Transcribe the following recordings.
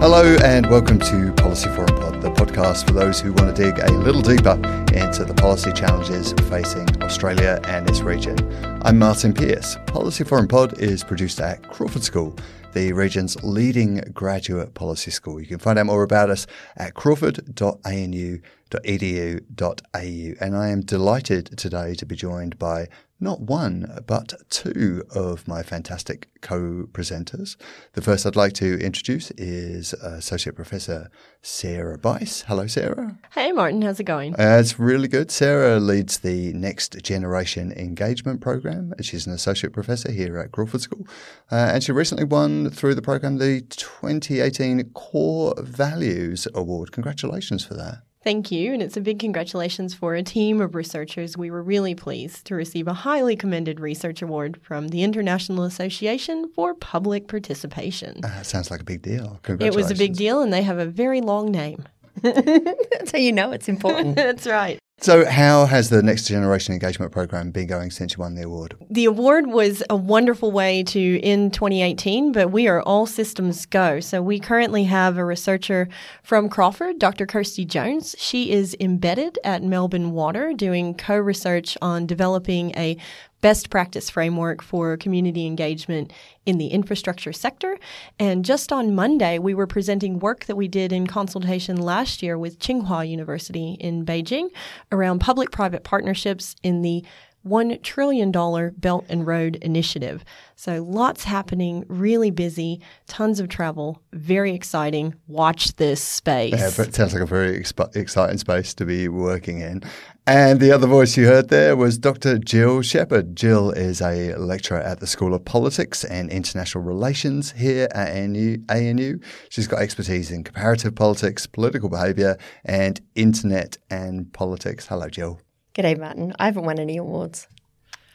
Hello and welcome to Policy Forum Pod, the podcast for those who want to dig a little deeper into the policy challenges facing Australia and its region. I'm Martin Pearce. Policy Forum Pod is produced at Crawford School, the region's leading graduate policy school. You can find out more about us at crawford.anu.edu.au. And I am delighted today to be joined by not one, but two of my fantastic co-presenters. The first I'd like to introduce is Associate Professor Sarah Bice. Hello, Sarah. Hey, Martin. How's it going? It's really good. Sarah leads the Next Generation Engagement Program. She's an Associate Professor here at Crawford School. And she recently won, through the program, the 2018 Core Values Award. Congratulations for that. Thank you, and it's a big congratulations for a team of researchers. We were really pleased to receive a highly commended research award from the International Association for Public Participation. That sounds like a big deal. Congratulations. It was a big deal, and they have a very long name. That's how you know it's important. That's right. So how has the Next Generation Engagement Program been going since you won the award? The award was a wonderful way to end 2018, but we are all systems go. So we currently have a researcher from Crawford, Dr. Kirstie Jones. She is embedded at Melbourne Water doing co-research on developing a best practice framework for community engagement in the infrastructure sector. And just on Monday, we were presenting work that we did in consultation last year with Tsinghua University in Beijing around public-private partnerships in the $1 trillion Belt and Road Initiative. So lots happening, really busy, tons of travel, very exciting. Watch this space. Yeah, but it sounds like a very exciting space to be working in. And the other voice you heard there was Dr. Jill Shepherd. Jill is a lecturer at the School of Politics and International Relations here at ANU. She's got expertise in comparative politics, political behaviour, and internet and politics. Hello, Jill. G'day, Martin. I haven't won any awards.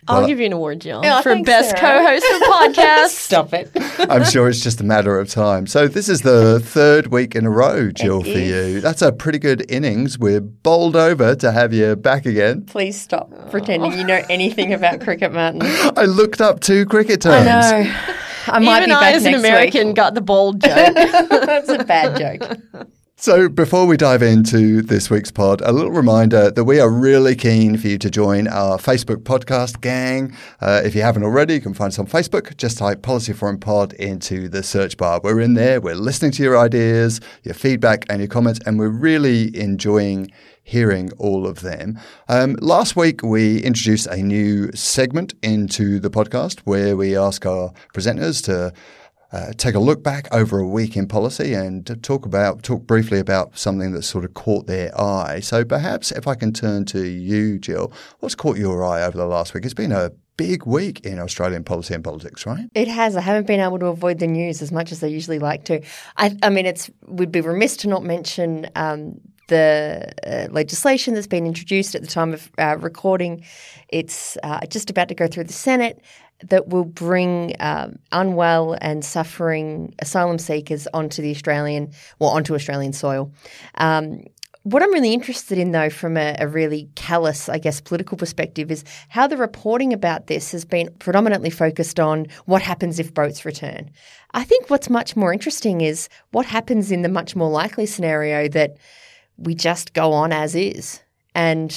I'll give you an award, Jill, for best co-host of podcast. Stop it. I'm sure it's just a matter of time. So this is the third week in a row, Jill, for you. That's a pretty good innings. We're bowled over to have you back again. Please stop pretending you know anything about cricket, Martin. I looked up two cricket terms. I know. I might Even be back I, as next an American, week. Got the bold joke. That's a bad joke. So before we dive into this week's pod, a little reminder that we are really keen for you to join our Facebook podcast gang. If you haven't already, you can find us on Facebook. Just type Policy Forum Pod into the search bar. We're in there. We're listening to your ideas, your feedback and your comments, and we're really enjoying hearing all of them. Last week, we introduced a new segment into the podcast where we ask our presenters to take a look back over a week in policy and talk briefly about something that sort of caught their eye. So perhaps if I can turn to you, Jill, what's caught your eye over the last week? It's been a big week in Australian policy and politics, right? It has. I haven't been able to avoid the news as much as I usually like to. I mean, we'd be remiss to not mention the legislation that's been introduced at the time of recording. It's just about to go through the Senate, that will bring unwell and suffering asylum seekers onto Australian soil. What I'm really interested in, though, from a really callous, I guess, political perspective is how the reporting about this has been predominantly focused on what happens if boats return. I think what's much more interesting is what happens in the much more likely scenario that we just go on as is and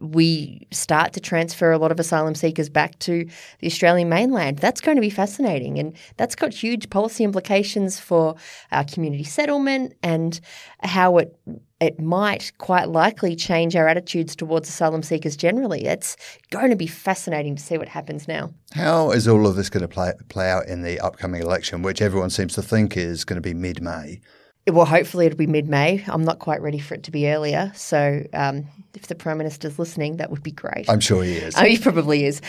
we start to transfer a lot of asylum seekers back to the Australian mainland. That's going to be fascinating, and that's got huge policy implications for our community settlement and how it might quite likely change our attitudes towards asylum seekers generally. It's going to be fascinating to see what happens now. How is all of this going to play out in the upcoming election, which everyone seems to think is going to be mid-May? Well, hopefully it'll be mid-May. I'm not quite ready for it to be earlier. So if the Prime Minister's listening, that would be great. I'm sure he is. He probably is.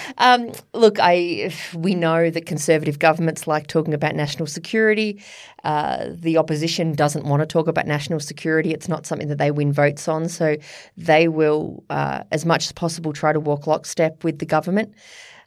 Look, we know that Conservative governments like talking about national security. The opposition doesn't want to talk about national security. It's not something that they win votes on. So they will, as much as possible, try to walk lockstep with the government.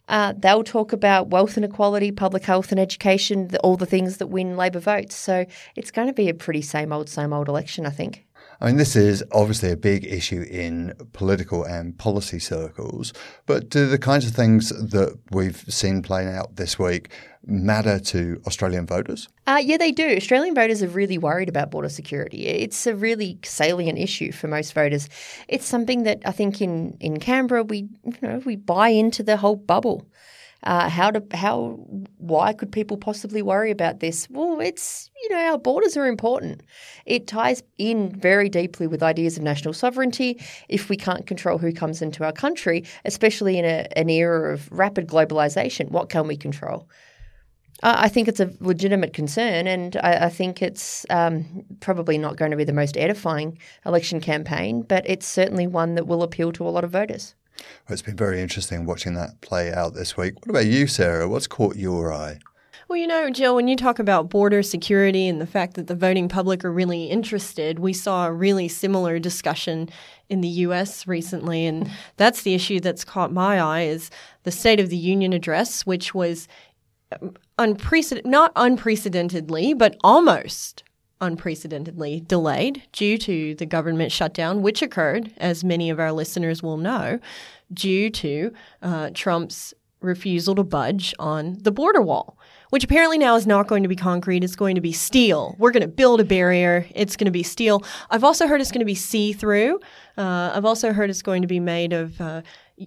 They'll talk about wealth inequality, public health and education, all the things that win Labor votes. So it's going to be a pretty same old election, I think. I mean, this is obviously a big issue in political and policy circles, but do the kinds of things that we've seen playing out this week matter to Australian voters? Yeah, they do. Australian voters are really worried about border security. It's a really salient issue for most voters. It's something that I think in Canberra we buy into the whole bubble. Why could people possibly worry about this? Well, our borders are important. It ties in very deeply with ideas of national sovereignty. If we can't control who comes into our country, especially in an era of rapid globalisation, what can we control? I think it's a legitimate concern, and I think it's probably not going to be the most edifying election campaign, but it's certainly one that will appeal to a lot of voters. Well, it's been very interesting watching that play out this week. What about you, Sarah? What's caught your eye? Well, Jill, when you talk about border security and the fact that the voting public are really interested, we saw a really similar discussion in the US recently, and that's the issue that's caught my eye is the State of the Union address, which was almost unprecedentedly delayed due to the government shutdown, which occurred, as many of our listeners will know, due to Trump's refusal to budge on the border wall, which apparently now is not going to be concrete. It's going to be steel. We're going to build a barrier. It's going to be steel. I've also heard it's going to be see-through. I've also heard it's going to be made of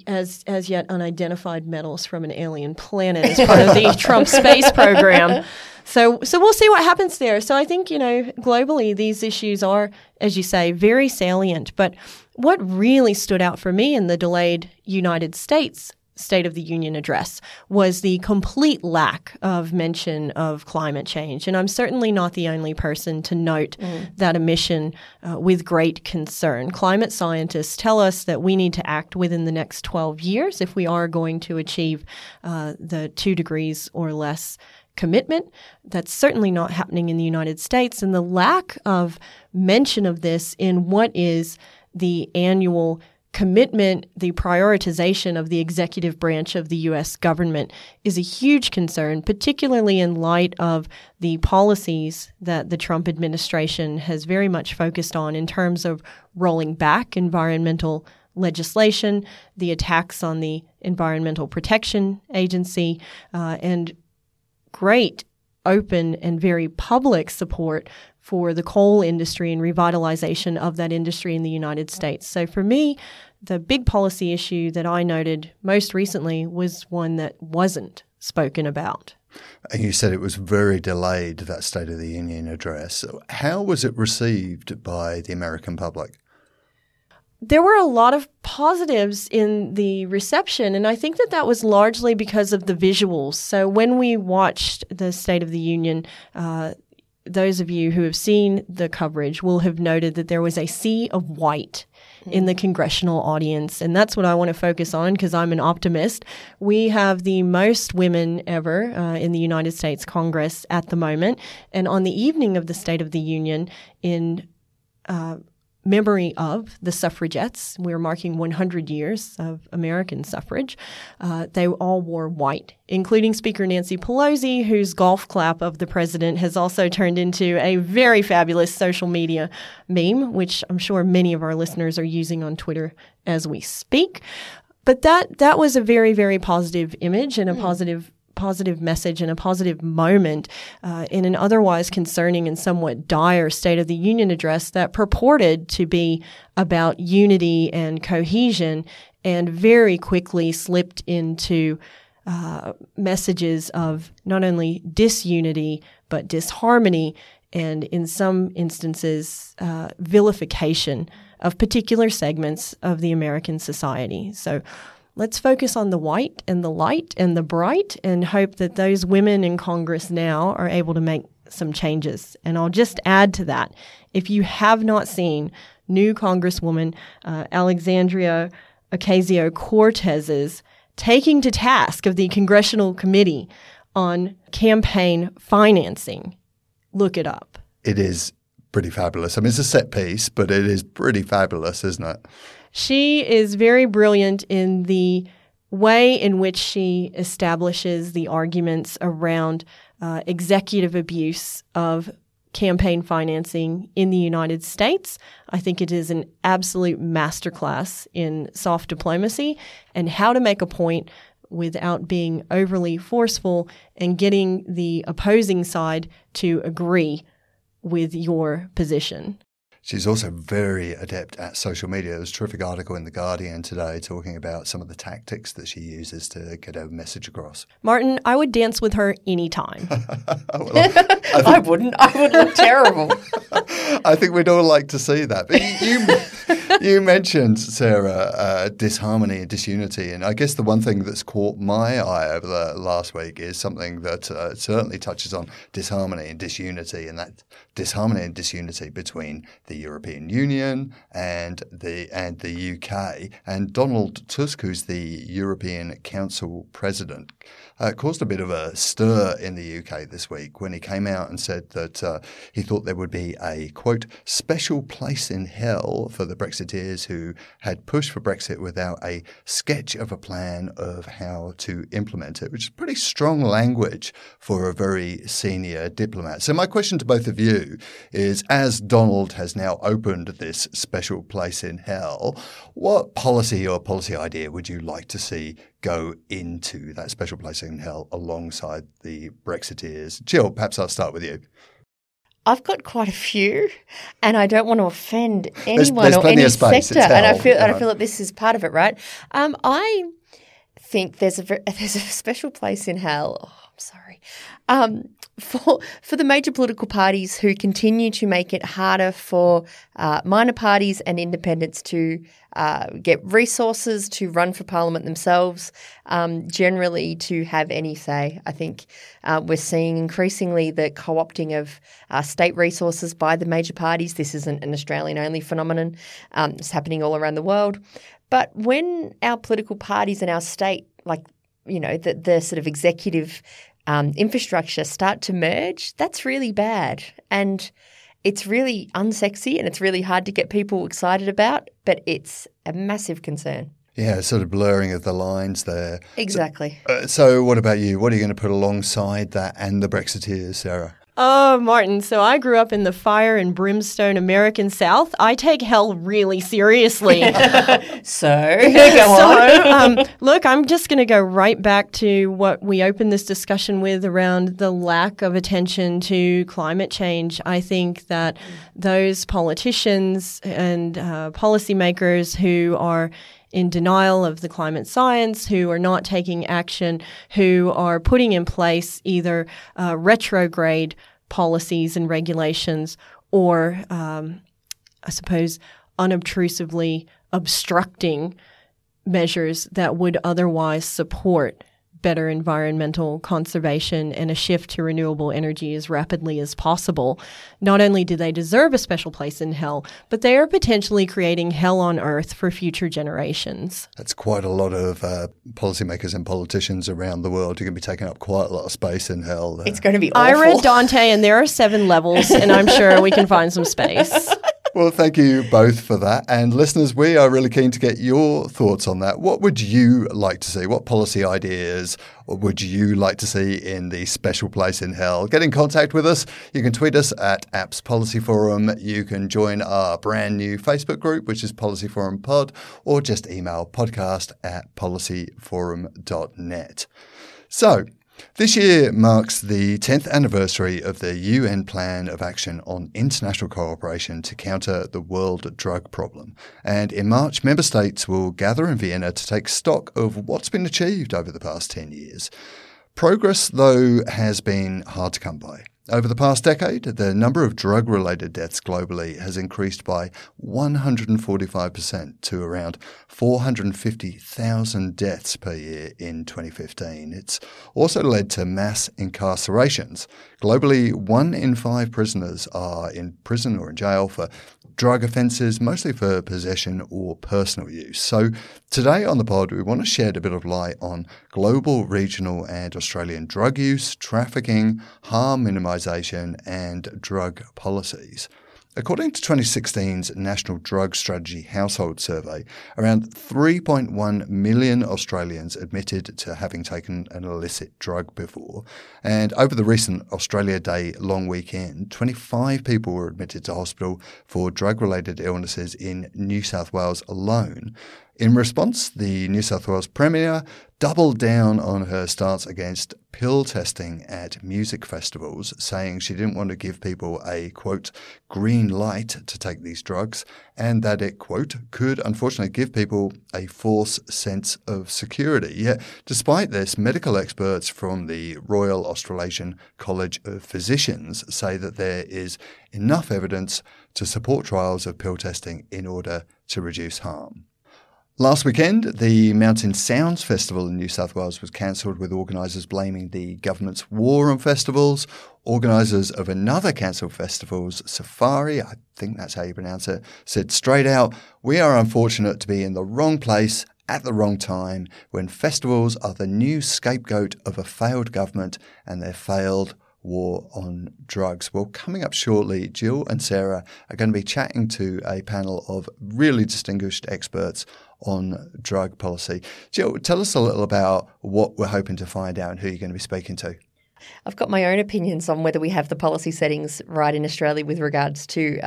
as yet unidentified metals from an alien planet as part of the Trump space program. So we'll see what happens there. So I think, globally, these issues are, as you say, very salient. But what really stood out for me in the delayed United States State of the Union address was the complete lack of mention of climate change. And I'm certainly not the only person to note that omission with great concern. Climate scientists tell us that we need to act within the next 12 years if we are going to achieve the 2 degrees or less commitment. That's certainly not happening in the United States. And the lack of mention of this in what is the annual commitment, the prioritization of the executive branch of the U.S. government is a huge concern, particularly in light of the policies that the Trump administration has very much focused on in terms of rolling back environmental legislation, the attacks on the Environmental Protection Agency, and great open and very public support for the coal industry and revitalization of that industry in the United States. So for me, the big policy issue that I noted most recently was one that wasn't spoken about. And you said it was very delayed, that State of the Union address. So how was it received by the American public? There were a lot of positives in the reception, and I think that was largely because of the visuals. So when we watched the State of the Union, those of you who have seen the coverage will have noted that there was a sea of white in the congressional audience. And that's what I want to focus on because I'm an optimist. We have the most women ever in the United States Congress at the moment. And on the evening of the State of the Union in memory of the suffragettes, we're marking 100 years of American suffrage, they all wore white, including Speaker Nancy Pelosi, whose golf clap of the president has also turned into a very fabulous social media meme, which I'm sure many of our listeners are using on Twitter as we speak. But that was a very, very positive image and a positive message and a positive moment in an otherwise concerning and somewhat dire State of the Union address that purported to be about unity and cohesion and very quickly slipped into messages of not only disunity but disharmony and in some instances vilification of particular segments of the American society. So let's focus on the white and the light and the bright and hope that those women in Congress now are able to make some changes. And I'll just add to that, if you have not seen new Congresswoman Alexandria Ocasio-Cortez's taking to task of the Congressional Committee on Campaign Financing, look it up. It is pretty fabulous. I mean, it's a set piece, but it is pretty fabulous, isn't it? She is very brilliant in the way in which she establishes the arguments around executive abuse of campaign financing in the United States. I think it is an absolute masterclass in soft diplomacy and how to make a point without being overly forceful and getting the opposing side to agree with your position. She's also very adept at social media. There was a terrific article in The Guardian today talking about some of the tactics that she uses to get her message across. Martin, I would dance with her anytime. I wouldn't. I would look terrible. I think we'd all like to see that. But you mentioned, Sarah, disharmony and disunity. And I guess the one thing that's caught my eye over the last week is something that certainly touches on disharmony and disunity, and that disharmony and disunity between the European Union and the UK. And Donald Tusk, who's the European Council President, caused a bit of a stir in the UK this week when he came out and said that he thought there would be a, quote, special place in hell for the Brexiteers who had pushed for Brexit without a sketch of a plan of how to implement it, which is pretty strong language for a very senior diplomat. So my question to both of you is, as Donald has now opened this special place in hell, what policy or policy idea would you like to see go into that special place in hell alongside the Brexiteers? Jill, perhaps I'll start with you. I've got quite a few, and I don't want to offend anyone or any sector, and I feel that this is part of it, right? I think there's a special place in hell. Oh, I'm sorry. For the major political parties who continue to make it harder for minor parties and independents to get resources to run for parliament themselves, generally to have any say. I think we're seeing increasingly the co-opting of state resources by the major parties. This isn't an Australian-only phenomenon. It's happening all around the world. But when our political parties and our state, the sort of executive infrastructure start to merge, that's really bad. And it's really unsexy and it's really hard to get people excited about, but it's a massive concern. Yeah, sort of blurring of the lines there. Exactly. So what about you? What are you going to put alongside that and the Brexiteers, Sarah? Oh, Martin, so I grew up in the fire and brimstone American South. I take hell really seriously. So, look, I'm just going to go right back to what we opened this discussion with around the lack of attention to climate change. I think that those politicians and policymakers who are in denial of the climate science, who are not taking action, who are putting in place either retrograde policies and regulations or, I suppose, unobtrusively obstructing measures that would otherwise support better environmental conservation and a shift to renewable energy as rapidly as possible. Not only do they deserve a special place in hell, but they are potentially creating hell on earth for future generations. That's quite a lot of policymakers and politicians around the world. You're going to be taking up quite a lot of space in hell. It's going to be awful. I read Dante and there are 7 levels and I'm sure we can find some space. Well, thank you both for that. And listeners, we are really keen to get your thoughts on that. What would you like to see? What policy ideas would you like to see in the special place in hell? Get in contact with us. You can tweet us at Apps Policy Forum. You can join our brand new Facebook group, which is Policy Forum Pod, or just email podcast@policyforum.net. So, this year marks the 10th anniversary of the UN Plan of Action on International Cooperation to Counter the World Drug Problem. And in March, member states will gather in Vienna to take stock of what's been achieved over the past 10 years. Progress, though, has been hard to come by. Over the past decade, the number of drug-related deaths globally has increased by 145% to around 450,000 deaths per year in 2015. It's also led to mass incarcerations. Globally, 1 in 5 prisoners are in prison or in jail for drug offences, mostly for possession or personal use. So today on the pod, we want to shed a bit of light on global, regional and Australian drug use, trafficking, harm minimisation and drug policies. According to 2016's National Drug Strategy Household Survey, around 3.1 million Australians admitted to having taken an illicit drug before. And over the recent Australia Day long weekend, 25 people were admitted to hospital for drug-related illnesses in New South Wales alone. In response, the New South Wales Premier doubled down on her stance against pill testing at music festivals, saying she didn't want to give people a, quote, green light to take these drugs, and that it, quote, could unfortunately give people a false sense of security. Yet, despite this, medical experts from the Royal Australasian College of Physicians say that there is enough evidence to support trials of pill testing in order to reduce harm. Last weekend, the Mountain Sounds Festival in New South Wales was cancelled, with organisers blaming the government's war on festivals. Organisers of another cancelled festival's Safari, I think that's how you pronounce it, said straight out, "We are unfortunate to be in the wrong place at the wrong time when festivals are the new scapegoat of a failed government and their failed war on drugs." Well, coming up shortly, Jill and Sarah are going to be chatting to a panel of really distinguished experts on drug policy. Jill, tell us a little about what we're hoping to find out and who you're going to be speaking to. I've got my own opinions on whether we have the policy settings right in Australia with regards to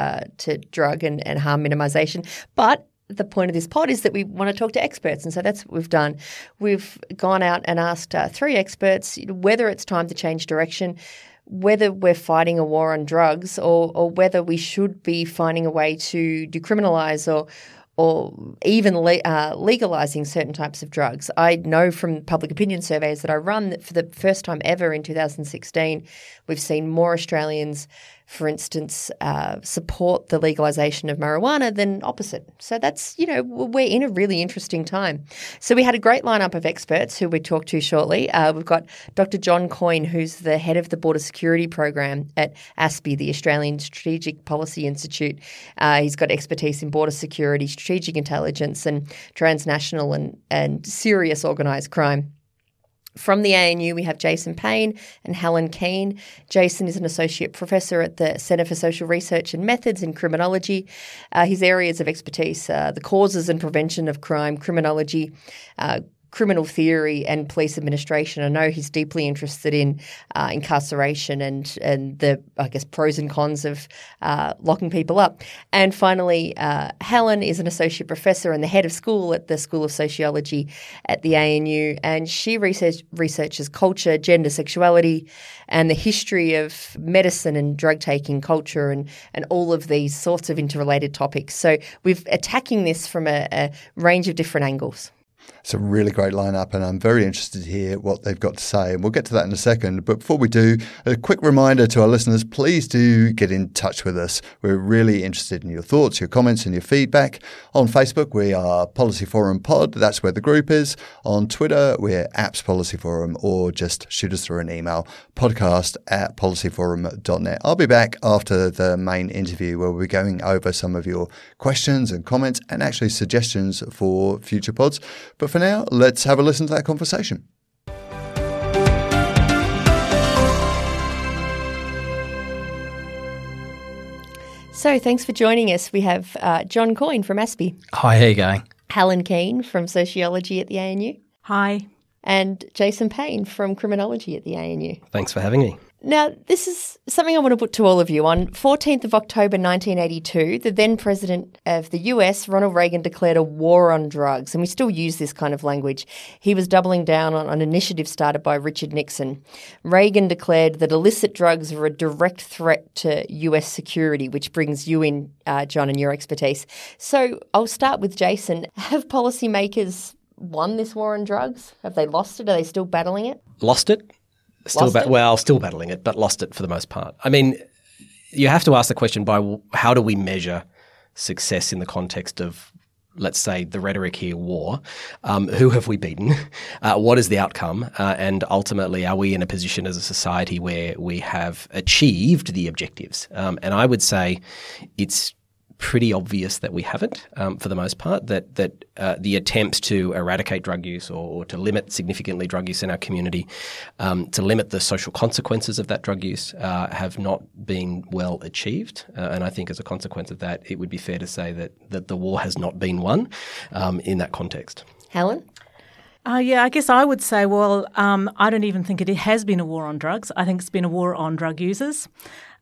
drug and harm minimisation, but the point of this pod is that we want to talk to experts, and so that's what we've done. We've gone out and asked 3 experts whether it's time to change direction, whether we're fighting a war on drugs, or whether we should be finding a way to decriminalise or even legalising certain types of drugs. I know from public opinion surveys that I run that for the first time ever in 2016, we've seen more Australians, for instance, support the legalisation of marijuana than opposite. So that's, we're in a really interesting time. So we had a great lineup of experts who we talk to shortly. We've got Dr. John Coyne, who's the head of the Border Security Program at ASPI, the Australian Strategic Policy Institute. He's got expertise in border security, strategic intelligence and transnational and serious organised crime. From the ANU, we have Jason Payne and Helen Keane. Jason is an associate professor at the Centre for Social Research and Methods in Criminology. His areas of expertise are the causes and prevention of crime, criminology, criminal theory and police administration. I know he's deeply interested in incarceration and the, I guess, pros and cons of locking people up. And finally, Helen is an associate professor and the head of school at the School of Sociology at the ANU, and she researches culture, gender, sexuality and the history of medicine and drug-taking culture and all of these sorts of interrelated topics. So we're attacking this from a range of different angles. It's a really great lineup, and I'm very interested to hear what they've got to say. And we'll get to that in a second. But before we do, a quick reminder to our listeners, please do get in touch with us. We're really interested in your thoughts, your comments, and your feedback. On Facebook, we are Policy Forum Pod. That's where the group is. On Twitter, we're @PolicyForum, or just shoot us through an email, podcast@policyforum.net. I'll be back after the main interview where we'll be going over some of your questions and comments and actually suggestions for future pods. But for now, let's have a listen to that conversation. So thanks for joining us. We have John Coyne from ASPI. Hi, how are you going? Helen Keane from Sociology at the ANU. Hi. And Jason Payne from Criminology at the ANU. Thanks for having me. Now, this is something I want to put to all of you. On 14th of October 1982, the then President of the US, Ronald Reagan, declared a war on drugs, and we still use this kind of language. He was doubling down on an initiative started by Richard Nixon. Reagan declared that illicit drugs are a direct threat to US security, which brings you in, John, and your expertise. So I'll start with Jason. Have policymakers won this war on drugs? Have they lost it? Are they still battling it? Lost it. Still battling it, but lost it for the most part. I mean, you have to ask the question by how do we measure success in the context of, let's say, the rhetoric here, war. Who have we beaten? What is the outcome? And ultimately, are we in a position as a society where we have achieved the objectives? And I would say it's pretty obvious that we haven't, for the most part, that the attempts to eradicate drug use or to limit significantly drug use in our community, to limit the social consequences of that drug use, have not been well achieved. And I think as a consequence of that, it would be fair to say that the war has not been won in that context. Helen? Yeah, I guess I would say, I don't even think it has been a war on drugs. I think it's been a war on drug users.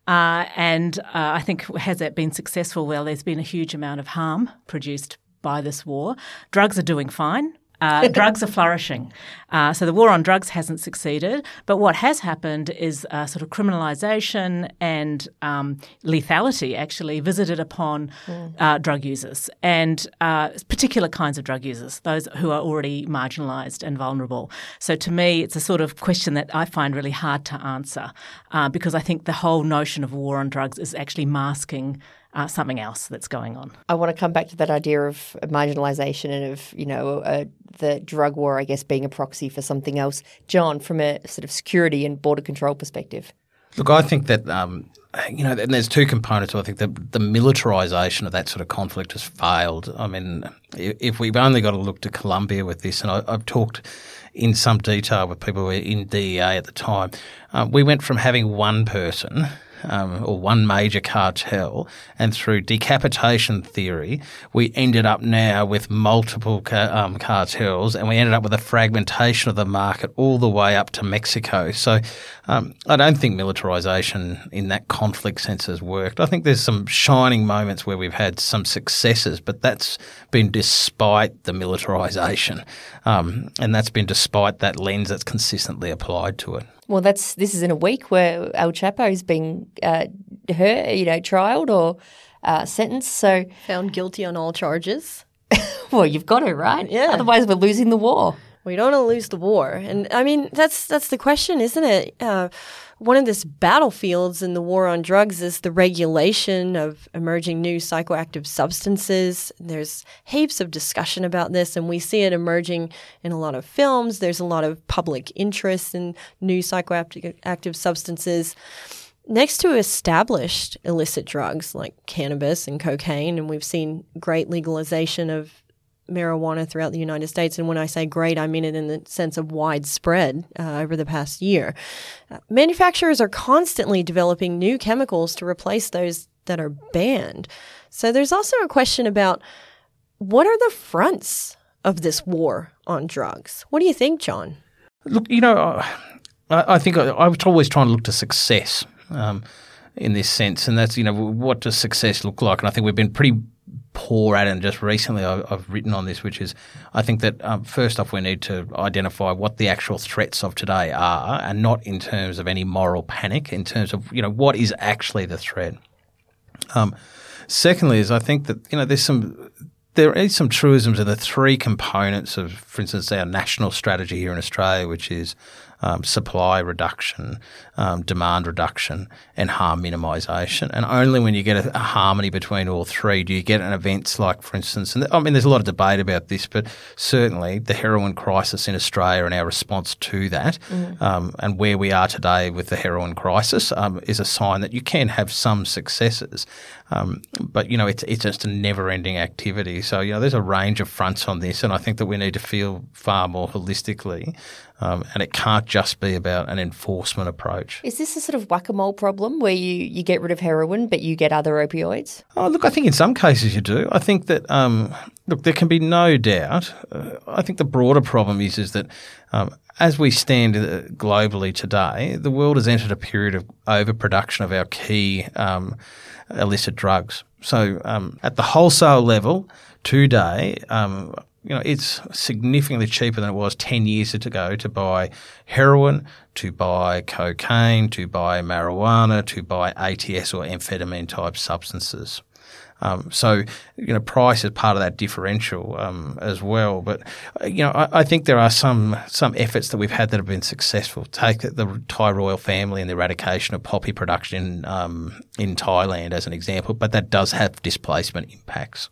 I think, has that been successful? Well, there's been a huge amount of harm produced by this war. Drugs are doing fine. Drugs are flourishing. So the war on drugs hasn't succeeded. But what has happened is sort of criminalisation and lethality actually visited upon drug users and particular kinds of drug users, those who are already marginalised and vulnerable. So to me, it's a sort of question that I find really hard to answer because I think the whole notion of war on drugs is actually masking something else that's going on. I want to come back to that idea of marginalisation and of, the drug war, I guess, being a proxy for something else. John, from a sort of security and border control perspective. Look, I think that, and there's two components. I think the militarisation of that sort of conflict has failed. I mean, if we've only got to look to Colombia with this, and I've talked in some detail with people who were in DEA at the time, we went from having one person or one major cartel, and through decapitation theory, we ended up now with multiple cartels, and we ended up with a fragmentation of the market all the way up to Mexico. So I don't think militarisation in that conflict sense has worked. I think there's some shining moments where we've had some successes, but that's been despite the militarisation, and that's been despite that lens that's consistently applied to it. Well, this is in a week where El Chapo is being trialed or sentenced. So found guilty on all charges. Well, you've got to, right? Yeah. Otherwise, we're losing the war. We don't want to lose the war, and I mean that's the question, isn't it? One of the battlefields in the war on drugs is the regulation of emerging new psychoactive substances. There's heaps of discussion about this, and we see it emerging in a lot of films. There's a lot of public interest in new psychoactive substances. Next to established illicit drugs like cannabis and cocaine, and we've seen great legalization of marijuana throughout the United States. And when I say great, I mean it in the sense of widespread over the past year. Manufacturers are constantly developing new chemicals to replace those that are banned. So there's also a question about what are the fronts of this war on drugs? What do you think, John? Look, I think I was always trying to look to success in this sense. And that's, what does success look like? And I think we've been pretty poor at it, and just recently I've written on this, which is I think that first off we need to identify what the actual threats of today are, and not in terms of any moral panic, in terms of what is actually the threat. Secondly is I think that there is some truisms in the three components of, for instance, our national strategy here in Australia, which is supply reduction, demand reduction, and harm minimisation. And only when you get a harmony between all three do you get an events like, for instance, and there's a lot of debate about this, but certainly the heroin crisis in Australia and our response to that, and where we are today with the heroin crisis is a sign that you can have some successes, but it's just a never-ending activity. So there's a range of fronts on this, and I think that we need to feel far more holistically. And it can't just be about an enforcement approach. Is this a sort of whack-a-mole problem where you get rid of heroin but you get other opioids? Oh, look, I think in some cases you do. I think that, there can be no doubt. I think the broader problem is that as we stand globally today, the world has entered a period of overproduction of our key illicit drugs. So at the wholesale level today, it's significantly cheaper than it was 10 years ago to buy heroin, to buy cocaine, to buy marijuana, to buy ATS or amphetamine type substances. So, you know, price is part of that differential as well. But, you know, I think there are some efforts that we've had that have been successful. Take the Thai royal family and the eradication of poppy production in Thailand as an example, but that does have displacement impacts.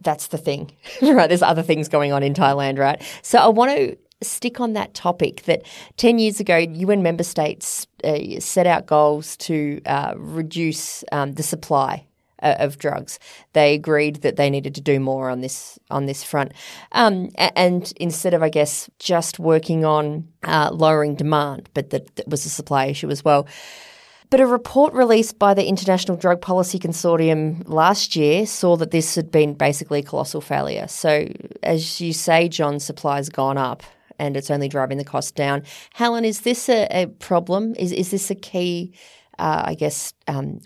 That's the thing, right? There's other things going on in Thailand, right? So I want to stick on that topic that 10 years ago, UN member states set out goals to reduce the supply of drugs. They agreed that they needed to do more on this front. And instead of, I guess, just working on lowering demand, but that was a supply issue as well. But a report released by the International Drug Policy Consortium last year saw that this had been basically a colossal failure. So as you say, John, supply's gone up and it's only driving the cost down. Helen, is this a problem? Is this a key,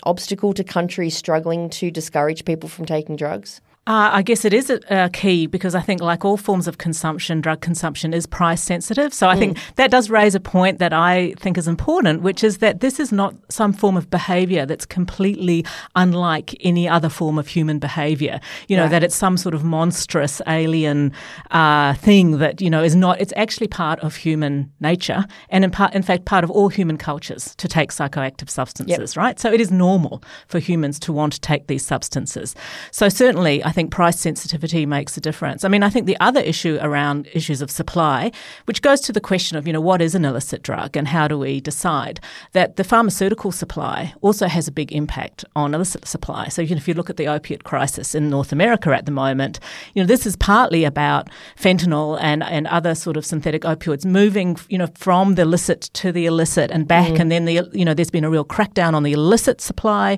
obstacle to countries struggling to discourage people from taking drugs? I guess it is a key because I think like all forms of consumption, drug consumption is price sensitive. So I think that does raise a point that I think is important, which is that this is not some form of behaviour that's completely unlike any other form of human behaviour. You know, right. That it's some sort of monstrous alien thing that, you know, is not – it's actually part of human nature and in fact part of all human cultures to take psychoactive substances, yep. Right? So it is normal for humans to want to take these substances. So certainly I think price sensitivity makes a difference. I mean, I think the other issue around issues of supply, which goes to the question of, you know, what is an illicit drug and how do we decide that the pharmaceutical supply also has a big impact on illicit supply. So, you know, if you look at the opiate crisis in North America at the moment, you know, this is partly about fentanyl and other sort of synthetic opioids moving, you know, from the illicit to the illicit and back. Mm. And then, there's been a real crackdown on the illicit supply.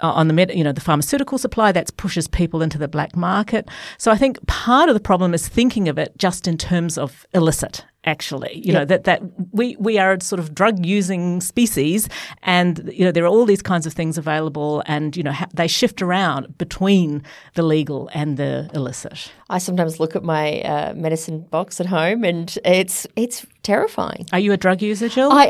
On the pharmaceutical supply, that pushes people into the black market. So I think part of the problem is thinking of it just in terms of illicit. Actually, you know, that we are a sort of drug-using species and, you know, there are all these kinds of things available and, you know, they shift around between the legal and the illicit. I sometimes look at my medicine box at home and it's terrifying. Are you a drug user, Jill? I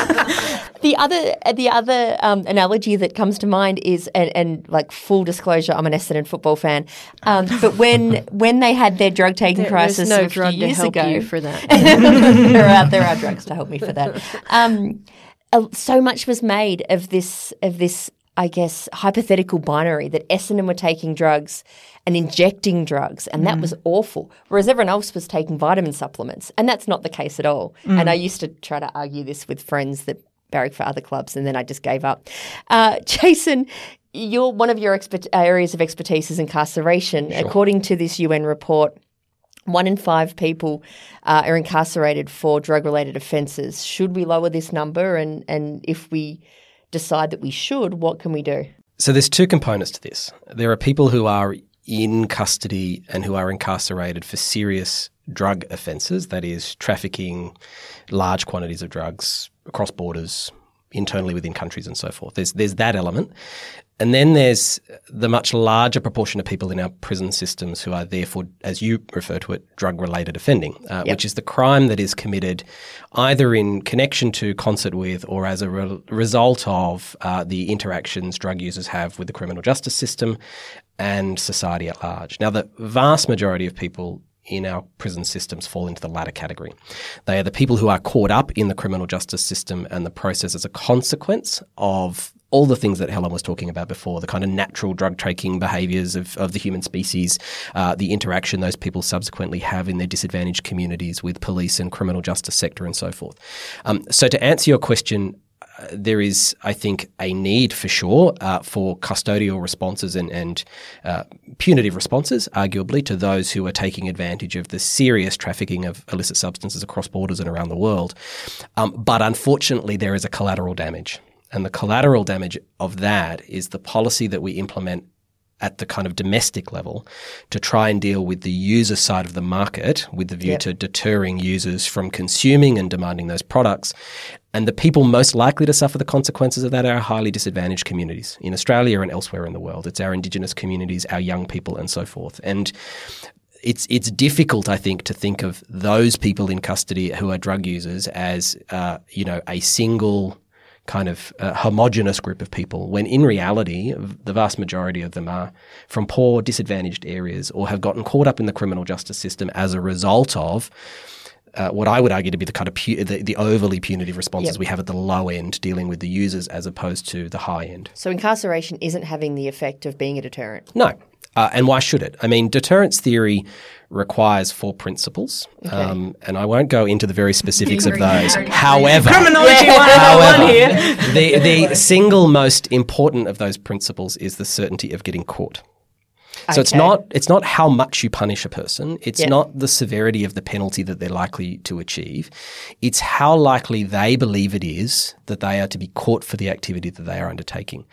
absolutely am. The other analogy that comes to mind is, and like full disclosure, I'm an Essendon football fan, but when they had their drug-taking crisis a few years ago. Help you for that. there are drugs to help me for that. So much was made of this, I guess, hypothetical binary that Essendon were taking drugs and injecting drugs, and that was awful, whereas everyone else was taking vitamin supplements, and that's not the case at all. Mm. And I used to try to argue this with friends that barrack for other clubs, and then I just gave up. Jason, one of your areas of expertise is incarceration. Sure. According to this UN report, 1 in 5 people are incarcerated for drug-related offences. Should we lower this number? And if we decide that we should, what can we do? So there's two components to this. There are people who are in custody and who are incarcerated for serious drug offences, that is trafficking large quantities of drugs across borders, internally within countries and so forth. There's that element. And then there's the much larger proportion of people in our prison systems who are therefore, as you refer to it, drug-related offending, which is the crime that is committed either in connection to, concert with, or as a result of the interactions drug users have with the criminal justice system and society at large. Now, the vast majority of people in our prison systems fall into the latter category. They are the people who are caught up in the criminal justice system and the process as a consequence of all the things that Helen was talking about before, the kind of natural drug-taking behaviours of the human species, the interaction those people subsequently have in their disadvantaged communities with police and criminal justice sector and so forth. So to answer your question, there is, I think, a need for sure for custodial responses and punitive responses, arguably, to those who are taking advantage of the serious trafficking of illicit substances across borders and around the world. But unfortunately, there is a collateral damage. And the collateral damage of that is the policy that we implement at the kind of domestic level to try and deal with the user side of the market with the view to deterring users from consuming and demanding those products. And the people most likely to suffer the consequences of that are highly disadvantaged communities in Australia and elsewhere in the world. It's our Indigenous communities, our young people and so forth. And it's difficult, I think of those people in custody who are drug users as, a single kind of homogenous group of people, when in reality, the vast majority of them are from poor, disadvantaged areas or have gotten caught up in the criminal justice system as a result of what I would argue to be the kind of the overly punitive responses we have at the low end, dealing with the users as opposed to the high end. So incarceration isn't having the effect of being a deterrent? No. And why should it? I mean, deterrence theory requires four principles, and I won't go into the very specifics of those. However, criminology 101 here. The single most important of those principles is the certainty of getting caught. So it's not how much you punish a person. It's not the severity of the penalty that they're likely to achieve. It's how likely they believe it is that they are to be caught for the activity that they are undertaking.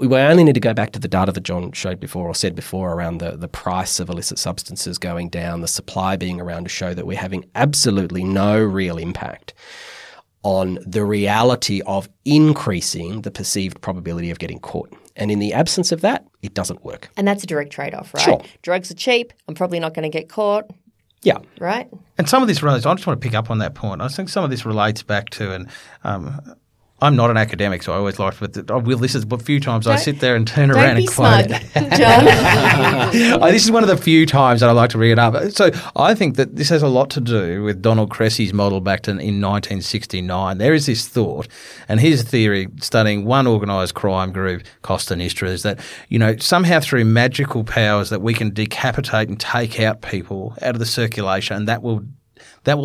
We only need to go back to the data that John showed before or said before around the price of illicit substances going down, the supply being around, to show that we're having absolutely no real impact on the reality of increasing the perceived probability of getting caught. And in the absence of that, it doesn't work. And that's a direct trade-off, right? Sure. Drugs are cheap. I'm probably not going to get caught. Yeah. Right? And some of this relates – I just want to pick up on that point. I think some of this relates back to – and I'm not an academic, so I always like – but I will listen to a few times. I sit there and turn around and quote. Don't be smug, John. This is one of the few times that I like to read up. So I think that this has a lot to do with Donald Cressy's model back in 1969. There is this thought, and his theory studying one organised crime group, Costa Nostra, is that, you know, somehow through magical powers that we can decapitate and take out people out of the circulation, and that will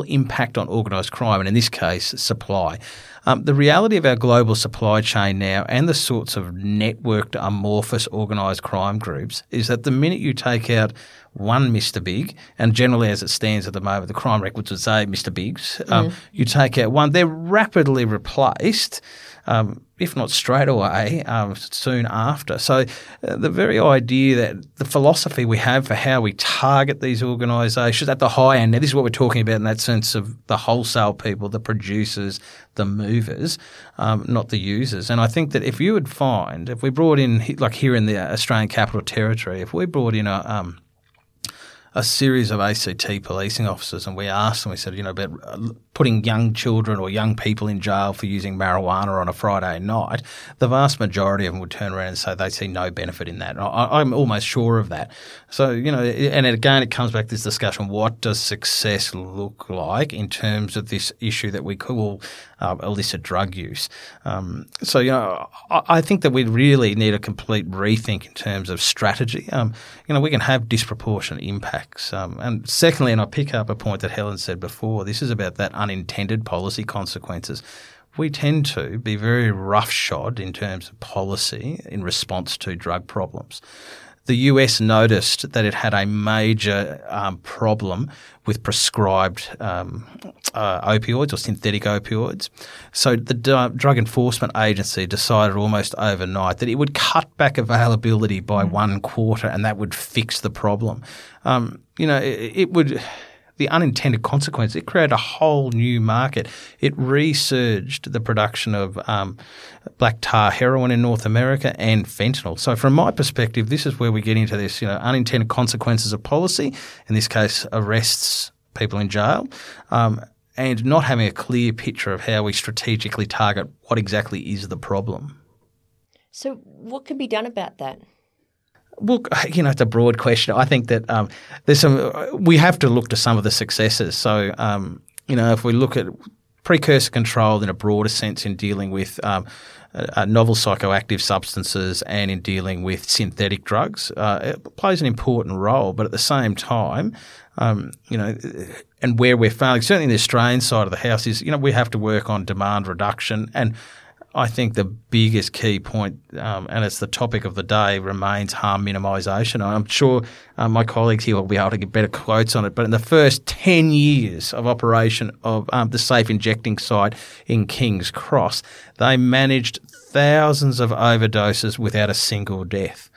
impact on organised crime, and in this case, supply. The reality of our global supply chain now and the sorts of networked, amorphous, organised crime groups is that the minute you take out one Mr. Big, and generally as it stands at the moment, the crime records would say Mr. Bigs, you take out one, they're rapidly replaced, if not straight away, soon after. So the very idea that the philosophy we have for how we target these organisations at the high end, now this is what we're talking about in that sense of the wholesale people, the producers, the movers, not the users. And I think that if you would find, if we brought in, like here in the Australian Capital Territory, if we brought in a series of ACT policing officers, and we asked them, we said, you know, about putting young children or young people in jail for using marijuana on a Friday night, the vast majority of them would turn around and say they see no benefit in that. I'm almost sure of that. So, you know, and again, it comes back to this discussion, what does success look like in terms of this issue that we call illicit drug use? So, you know, I think that we really need a complete rethink in terms of strategy. You know, we can have disproportionate impacts. And secondly, and I pick up a point that Helen said before, this is about that unintended policy consequences. We tend to be very roughshod in terms of policy in response to drug problems. The US noticed that it had a major problem with prescribed opioids or synthetic opioids. So the Drug Enforcement Agency decided almost overnight that it would cut back availability by 1/4 and that would fix the problem. You know, it would... The unintended consequence, it created a whole new market. It resurged the production of black tar heroin in North America and fentanyl. So from my perspective, this is where we get into this, you know, unintended consequences of policy, in this case arrests, people in jail, and not having a clear picture of how we strategically target what exactly is the problem. So what can be done about that? Well, you know, it's a broad question. I think that there's some. We have to look to some of the successes. So, you know, if we look at precursor control in a broader sense in dealing with novel psychoactive substances and in dealing with synthetic drugs, it plays an important role. But at the same time, you know, and where we're failing, certainly in the Australian side of the house, is, you know, we have to work on demand reduction. And I think the biggest key point, and it's the topic of the day, remains harm minimisation. I'm sure my colleagues here will be able to get better quotes on it, but in the first 10 years of operation of the safe injecting site in King's Cross, they managed thousands of overdoses without a single death.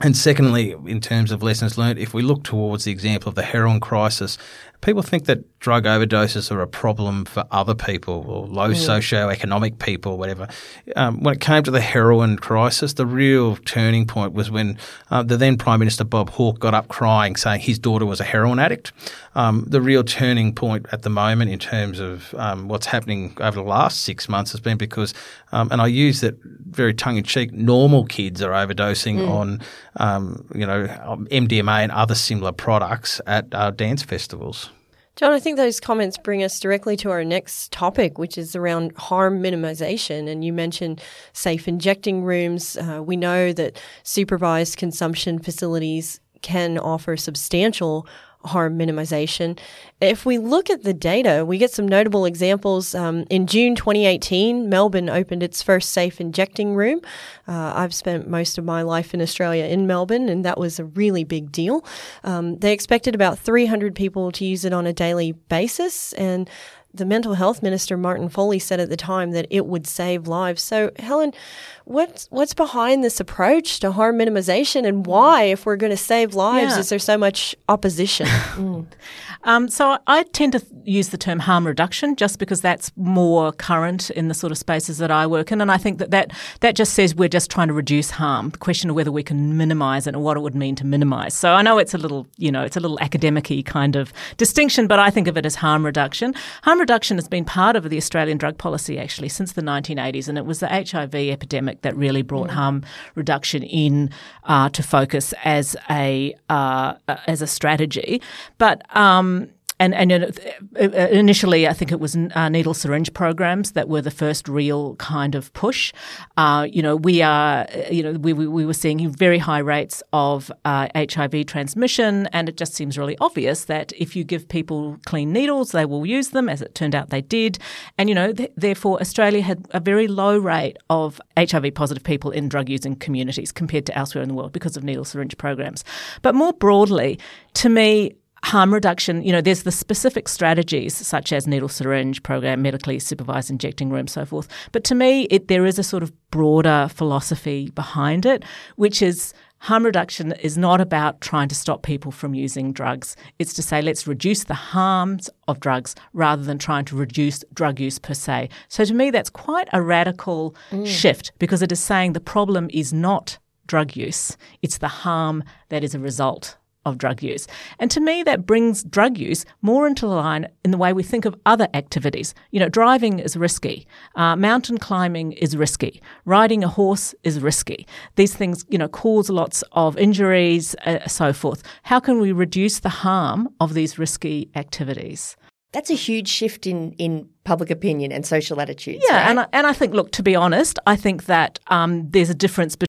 And secondly, in terms of lessons learned, if we look towards the example of the heroin crisis, people think that drug overdoses are a problem for other people or low socioeconomic people, whatever. When it came to the heroin crisis, the real turning point was when the then Prime Minister Bob Hawke got up crying saying his daughter was a heroin addict. The real turning point at the moment in terms of what's happening over the last 6 months has been because, and I use that very tongue-in-cheek, normal kids are overdosing on, MDMA and other similar products at dance festivals. John, I think those comments bring us directly to our next topic, which is around harm minimisation. And you mentioned safe injecting rooms. We know that supervised consumption facilities can offer substantial harm minimisation. If we look at the data, we get some notable examples. In June 2018, Melbourne opened its first safe injecting room. I've spent most of my life in Australia in Melbourne, and that was a really big deal. They expected about 300 people to use it on a daily basis, and the Mental Health Minister, Martin Foley, said at the time that it would save lives. So, Helen, what's behind this approach to harm minimisation, and why, if we're going to save lives, is there so much opposition? So I tend to use the term harm reduction just because that's more current in the sort of spaces that I work in, and I think that just says we're just trying to reduce harm, the question of whether we can minimise it and what it would mean to minimise. So I know it's a little, it's a little academic-y kind of distinction, but I think of it as harm reduction. Harm reduction has been part of the Australian drug policy actually since the 1980s, and it was the HIV epidemic that really brought harm reduction in to focus as a strategy. But And initially, I think it was needle syringe programs that were the first real kind of push. We were seeing very high rates of HIV transmission, and it just seems really obvious that if you give people clean needles, they will use them. As it turned out, they did, and therefore Australia had a very low rate of HIV positive people in drug using communities compared to elsewhere in the world because of needle syringe programs. But more broadly, to me, harm reduction, there's the specific strategies such as needle syringe program, medically supervised injecting room, so forth. But to me, there is a sort of broader philosophy behind it, which is harm reduction is not about trying to stop people from using drugs. It's to say let's reduce the harms of drugs rather than trying to reduce drug use per se. So to me, that's quite a radical shift because it is saying the problem is not drug use. It's the harm that is a result of drug use. And to me, that brings drug use more into line in the way we think of other activities. Driving is risky. Mountain climbing is risky. Riding a horse is risky. These things, cause lots of injuries, so forth. How can we reduce the harm of these risky activities? That's a huge shift in public opinion and social attitudes. Yeah, right? And I think, look, to be honest, I think that there's a difference between...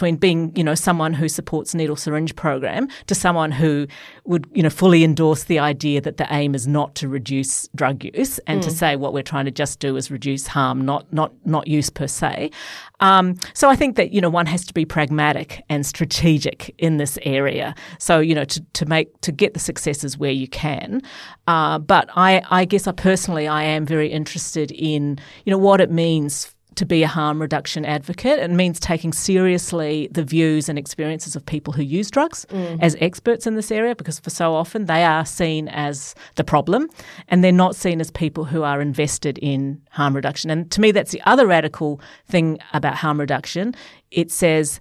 Between being, someone who supports needle syringe program to someone who would, fully endorse the idea that the aim is not to reduce drug use and to say what we're trying to just do is reduce harm, not use per se. So I think that, one has to be pragmatic and strategic in this area. So, to get the successes where you can. But I guess I am very interested in, what it means to be a harm reduction advocate. It means taking seriously the views and experiences of people who use drugs as experts in this area, because for so often they are seen as the problem and they're not seen as people who are invested in harm reduction. And to me, that's the other radical thing about harm reduction. It says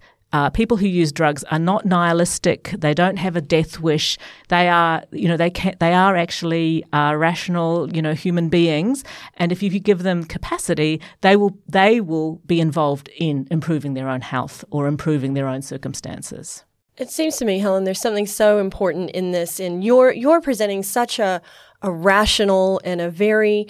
people who use drugs are not nihilistic. They don't have a death wish. They are, they are actually rational, human beings. And if you give them capacity, they will be involved in improving their own health or improving their own circumstances. It seems to me, Helen, there's something so important in this, and you're presenting such a rational and a very,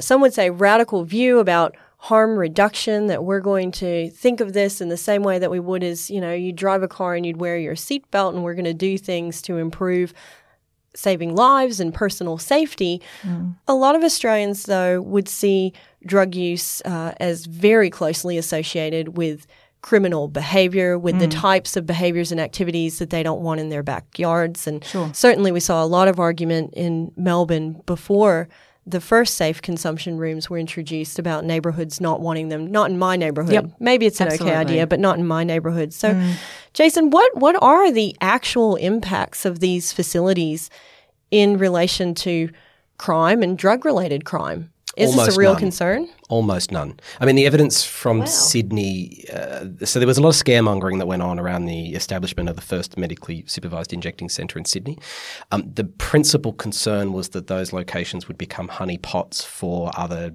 some would say, radical view about harm reduction, that we're going to think of this in the same way that we would as, you know, you drive a car and you'd wear your seatbelt, and we're going to do things to improve saving lives and personal safety. Mm. A lot of Australians, though, would see drug use as very closely associated with criminal behaviour, with the types of behaviours and activities that they don't want in their backyards. And certainly we saw a lot of argument in Melbourne before the first safe consumption rooms were introduced about neighbourhoods not wanting them. Not in my neighbourhood. Yep. Maybe it's an okay idea, but not in my neighbourhood. So, Jason, what are the actual impacts of these facilities in relation to crime and drug-related crime? Is this a real concern? Almost none. I mean, the evidence from Sydney, so there was a lot of scaremongering that went on around the establishment of the first medically supervised injecting centre in Sydney. The principal concern was that those locations would become honeypots for other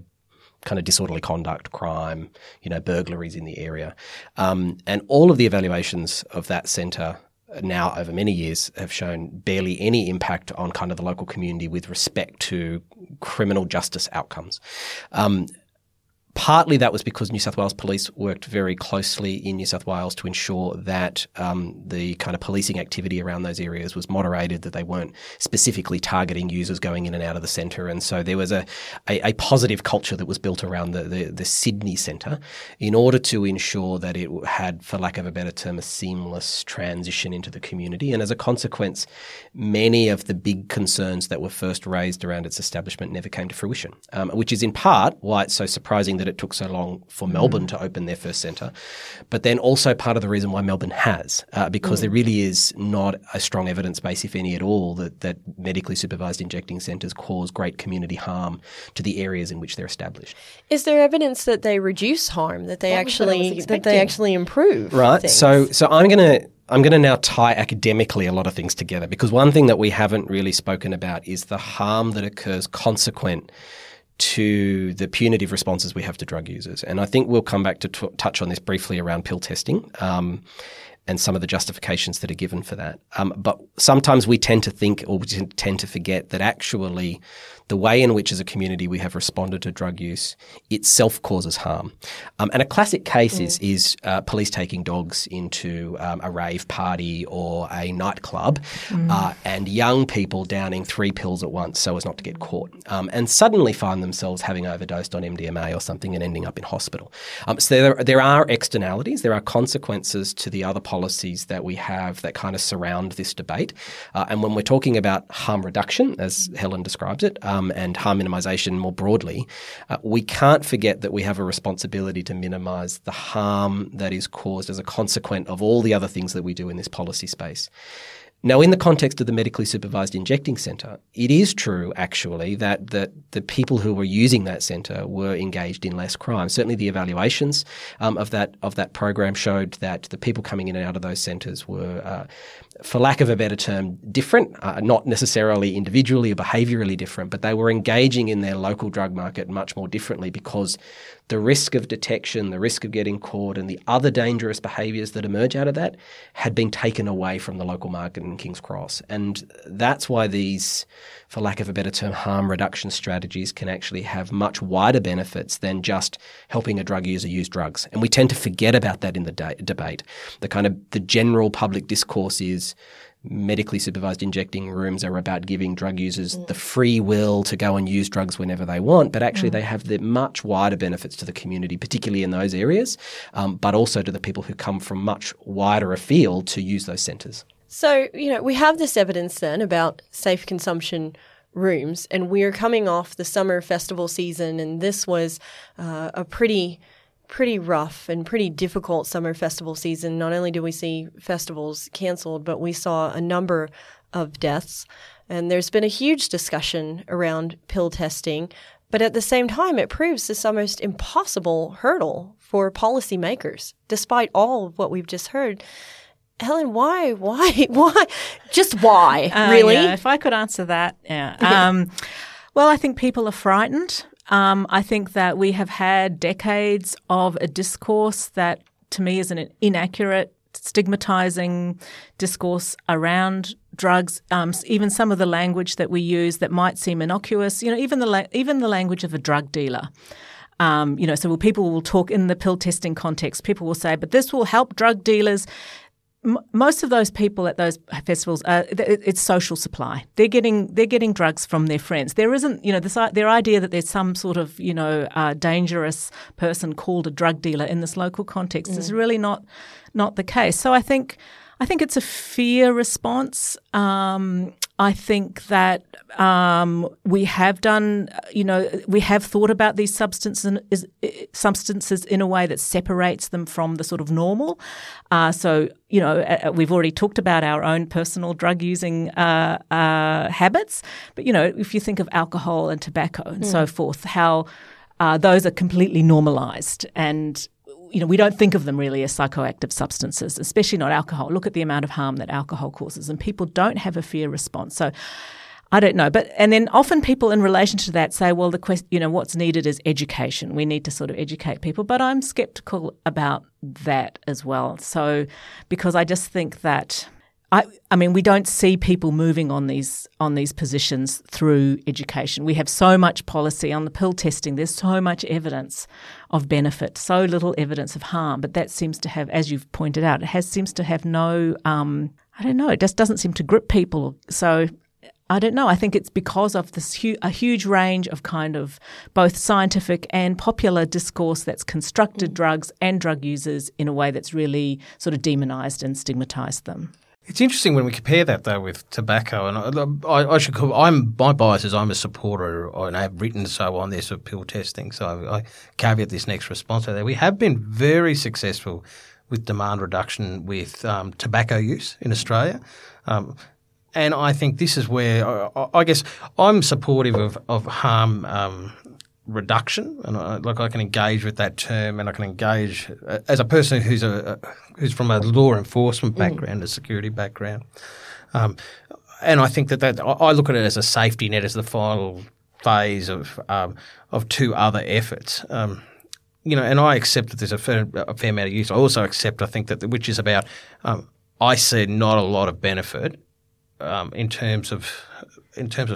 kind of disorderly conduct, crime, you know, burglaries in the area. And all of the evaluations of that centre now over many years have shown barely any impact on kind of the local community with respect to criminal justice outcomes. Partly that was because New South Wales Police worked very closely in New South Wales to ensure that the kind of policing activity around those areas was moderated, that they weren't specifically targeting users going in and out of the centre. And so there was a positive culture that was built around the Sydney centre in order to ensure that it had, for lack of a better term, a seamless transition into the community. And as a consequence, many of the big concerns that were first raised around its establishment never came to fruition, which is in part why it's so surprising that it took so long for Melbourne to open their first centre, but then also part of the reason why Melbourne has, because there really is not a strong evidence base, if any at all, that medically supervised injecting centres cause great community harm to the areas in which they're established. Is there evidence that they reduce harm, that they actually improve? Right. Things? So I'm going to now tie academically a lot of things together, because one thing that we haven't really spoken about is the harm that occurs consequent to the punitive responses we have to drug users. And I think we'll come back to touch on this briefly around pill testing and some of the justifications that are given for that. But sometimes we tend to think, or we tend to forget, that actually the way in which as a community we have responded to drug use itself causes harm. And a classic case is police taking dogs into a rave party or a nightclub and young people downing 3 pills at once so as not to get caught, and suddenly find themselves having overdosed on MDMA or something and ending up in hospital. So there are externalities, there are consequences to the other policies that we have that kind of surround this debate. And when we're talking about harm reduction, as Helen describes it, and harm minimisation more broadly, we can't forget that we have a responsibility to minimise the harm that is caused as a consequence of all the other things that we do in this policy space. Now, in the context of the medically supervised injecting centre, it is true, actually, that the people who were using that centre were engaged in less crime. Certainly the evaluations of that program showed that the people coming in and out of those centres were, for lack of a better term, different, not necessarily individually or behaviourally different, but they were engaging in their local drug market much more differently because the risk of detection, the risk of getting caught, and the other dangerous behaviours that emerge out of that had been taken away from the local market in King's Cross. And that's why these, for lack of a better term, harm reduction strategies can actually have much wider benefits than just helping a drug user use drugs. And we tend to forget about that in the debate. The general public discourse is medically supervised injecting rooms are about giving drug users the free will to go and use drugs whenever they want, but actually they have the much wider benefits to the community, particularly in those areas, but also to the people who come from much wider afield to use those centres. So, you know, we have this evidence then about safe consumption rooms, and we're coming off the summer festival season, and this was a pretty rough and pretty difficult summer festival season. Not only do we see festivals cancelled, but we saw a number of deaths. And there's been a huge discussion around pill testing. But at the same time, it proves this almost impossible hurdle for policymakers, despite all of what we've just heard. Helen, why? Just why, really? Yeah, if I could answer that, yeah. Well, I think people are frightened. I think that we have had decades of a discourse that, to me, is an inaccurate, stigmatising discourse around drugs. Even some of the language that we use that might seem innocuous, you know, even the language of a drug dealer. So people will talk in the pill testing context. People will say, but this will help drug dealers. Most of those people at those festivals, it's social supply. They're getting drugs from their friends. There isn't, their idea that there's some sort of, dangerous person called a drug dealer in this local context is really not the case. So I think it's a fear response. I think that we have done, we have thought about these substances in a way that separates them from the sort of normal. We've already talked about our own personal drug using habits, but, if you think of alcohol and tobacco and so forth, how those are completely normalised and we don't think of them really as psychoactive substances, especially not alcohol. Look at the amount of harm that alcohol causes, and people don't have a fear response. So I don't know. And then often people in relation to that say, well, what's needed is education. We need to sort of educate people. But I'm sceptical about that as well. So because I just think that we don't see people moving on these positions through education. We have so much policy on the pill testing. There's so much evidence of benefit, so little evidence of harm. But that seems to have, as you've pointed out, seems to have no. It just doesn't seem to grip people. So I don't know. I think it's because of this huge range of kind of both scientific and popular discourse that's constructed drugs and drug users in a way that's really sort of demonised and stigmatised them. It's interesting when we compare that, though, with tobacco. And my bias is I'm a supporter, and I have written so on this, of pill testing. So I caveat this next response there. We have been very successful with demand reduction with tobacco use in Australia. And I think this is where I guess I'm supportive of harm reduction, and I can engage with that term, and I can engage as a person who's from a law enforcement background, a security background, and I think that I look at it as a safety net, as the final phase of two other efforts, and I accept that there's a fair amount of use. I also accept, I think that which is about I see not a lot of benefit in terms of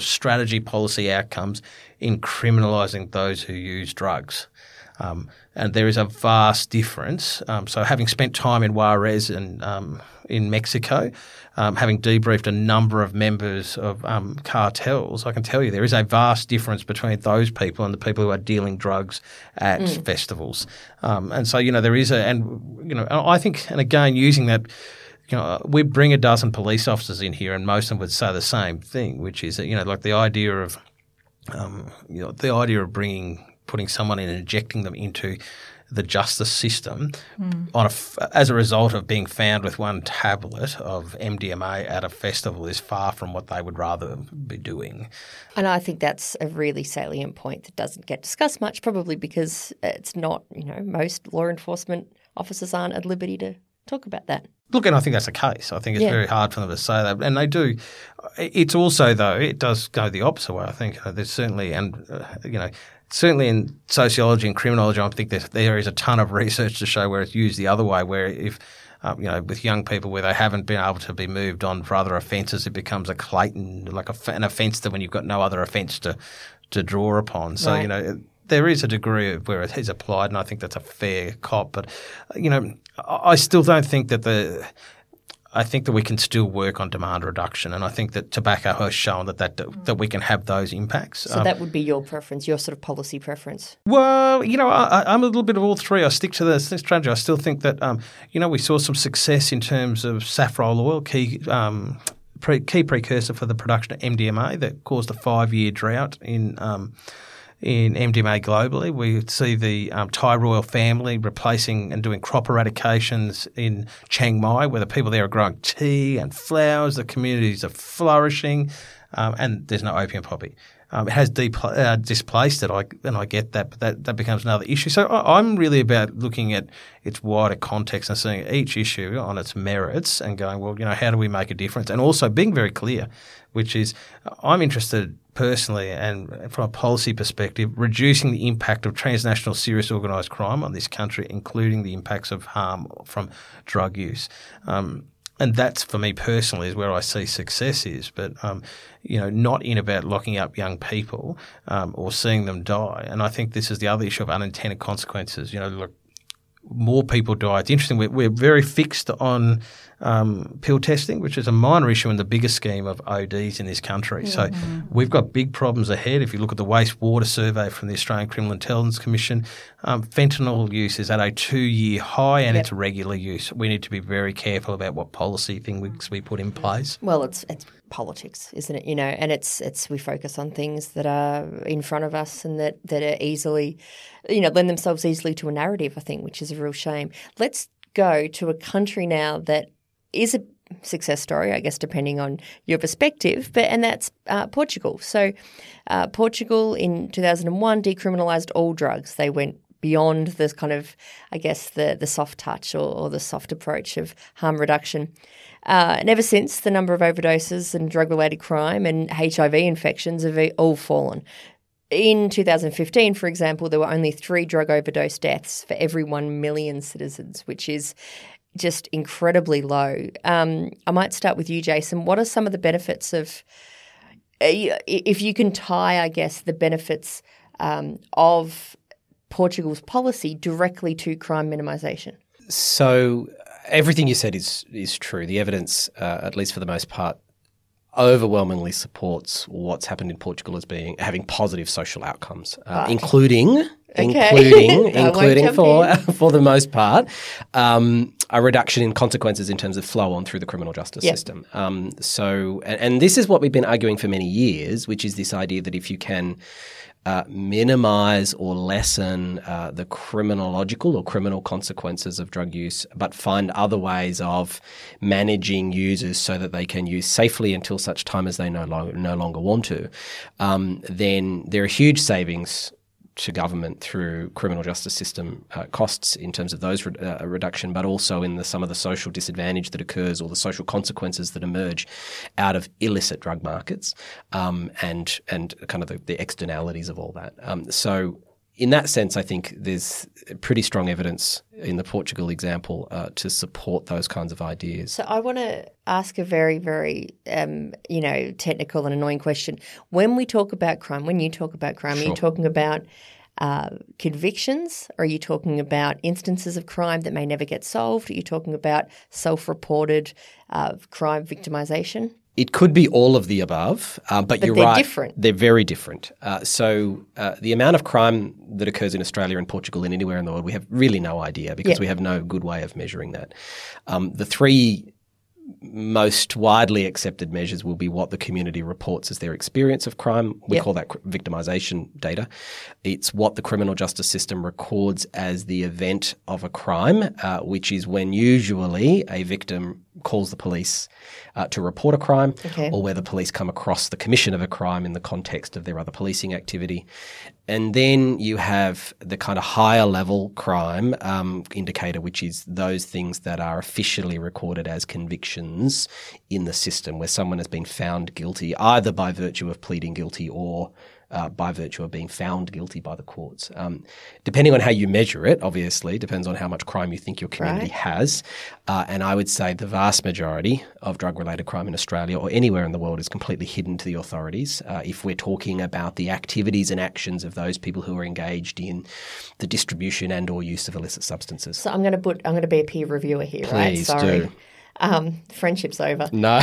strategy, policy outcomes in criminalising those who use drugs. And there is a vast difference. So having spent time in Juarez and in Mexico, having debriefed a number of members of cartels, I can tell you there is a vast difference between those people and the people who are dealing drugs at festivals. We bring 12 police officers in here, and most of them would say the same thing, which is, the idea of, putting someone in and injecting them into the justice system as a result of being found with one tablet of MDMA at a festival is far from what they would rather be doing. And I think that's a really salient point that doesn't get discussed much, probably because it's not, most law enforcement officers aren't at liberty to talk about that. Look, and I think that's the case. I think it's very hard for them to say that. And they do. It's also, though, it does go the opposite way. I think there's certainly – and, certainly in sociology and criminology, I think there is a ton of research to show where it's used the other way, where if with young people where they haven't been able to be moved on for other offences, it becomes a Clayton, like an offence that when you've got no other offence to draw upon. So, right. There is a degree of where it is applied, and I think that's a fair cop. But, I still don't think that I think that we can still work on demand reduction, and I think that tobacco has shown that we can have those impacts. So that would be your preference, your sort of policy preference? Well, I'm a little bit of all three. I stick to the strategy. I still think that, we saw some success in terms of saffron oil, key precursor for the production of MDMA that caused a 5-year drought in MDMA globally. We see the Thai royal family replacing and doing crop eradications in Chiang Mai, where the people there are growing tea and flowers. The communities are flourishing, and there's no opium poppy. It has displaced it, and I get that, but that becomes another issue. So I'm really about looking at its wider context and seeing each issue on its merits and going, well, how do we make a difference? And also being very clear, which is I'm interested personally and from a policy perspective, reducing the impact of transnational serious organised crime on this country, including the impacts of harm from drug use. And that's, for me personally, is where I see success is. But, not in about locking up young people or seeing them die. And I think this is the other issue of unintended consequences. Look, more people die. It's interesting. We're very fixed on pill testing, which is a minor issue in the bigger scheme of ODs in this country. Yeah. So we've got big problems ahead. If you look at the wastewater survey from the Australian Criminal Intelligence Commission, fentanyl use is at a 2-year high and it's regular use. We need to be very careful about what policy things we put in place. Well, it's politics, isn't it? And it's we focus on things that are in front of us and that are easily, lend themselves easily to a narrative, I think, which is a real shame. Let's go to a country now that is a success story, I guess, depending on your perspective, and that's Portugal. So Portugal in 2001 decriminalised all drugs. They went beyond this kind of, I guess, the soft touch or the soft approach of harm reduction. And ever since, the number of overdoses and drug-related crime and HIV infections have all fallen. In 2015, for example, there were only 3 drug overdose deaths for every 1 million citizens, which is just incredibly low. I might start with you, Jason. What are some of the benefits of – if you can tie, I guess, the benefits of Portugal's policy directly to crime minimisation? So everything you said is true. The evidence, at least for the most part, overwhelmingly supports what's happened in Portugal as having positive social outcomes, including for the most part, a reduction in consequences in terms of flow on through the criminal justice system. So this is what we've been arguing for many years, which is this idea that if you can minimise or lessen the criminological or criminal consequences of drug use, but find other ways of managing users so that they can use safely until such time as they no longer want to, then there are huge savings to government through criminal justice system costs in terms of those reduction, but also in some of the social disadvantage that occurs or the social consequences that emerge out of illicit drug markets and kind of the externalities of all that. So in that sense, I think there's pretty strong evidence in the Portugal example to support those kinds of ideas. So I want to ask a very, very, technical and annoying question. When you talk about crime, Sure. Are you talking about convictions? Or are you talking about instances of crime that may never get solved? Are you talking about self-reported crime victimization? It could be all of the above, but you're right. They're different. They're very different. So the amount of crime that occurs in Australia and Portugal and anywhere in the world, we have really no idea because we have no good way of measuring that. The 3 most widely accepted measures will be what the community reports as their experience of crime. We call that victimisation data. It's what the criminal justice system records as the event of a crime, which is when usually a victim calls the police to report a crime or where the police come across the commission of a crime in the context of their other policing activity. And then you have the kind of higher level crime indicator, which is those things that are officially recorded as convictions in the system where someone has been found guilty either by virtue of pleading guilty or by virtue of being found guilty by the courts. Depending on how you measure it, obviously, depends on how much crime you think your community has. And I would say the vast majority of drug-related crime in Australia or anywhere in the world is completely hidden to the authorities. If we're talking about the activities and actions of those people who are engaged in the distribution and or use of illicit substances. So I'm going to be a peer reviewer here, Please right? Sorry. Do. Friendship's over. No.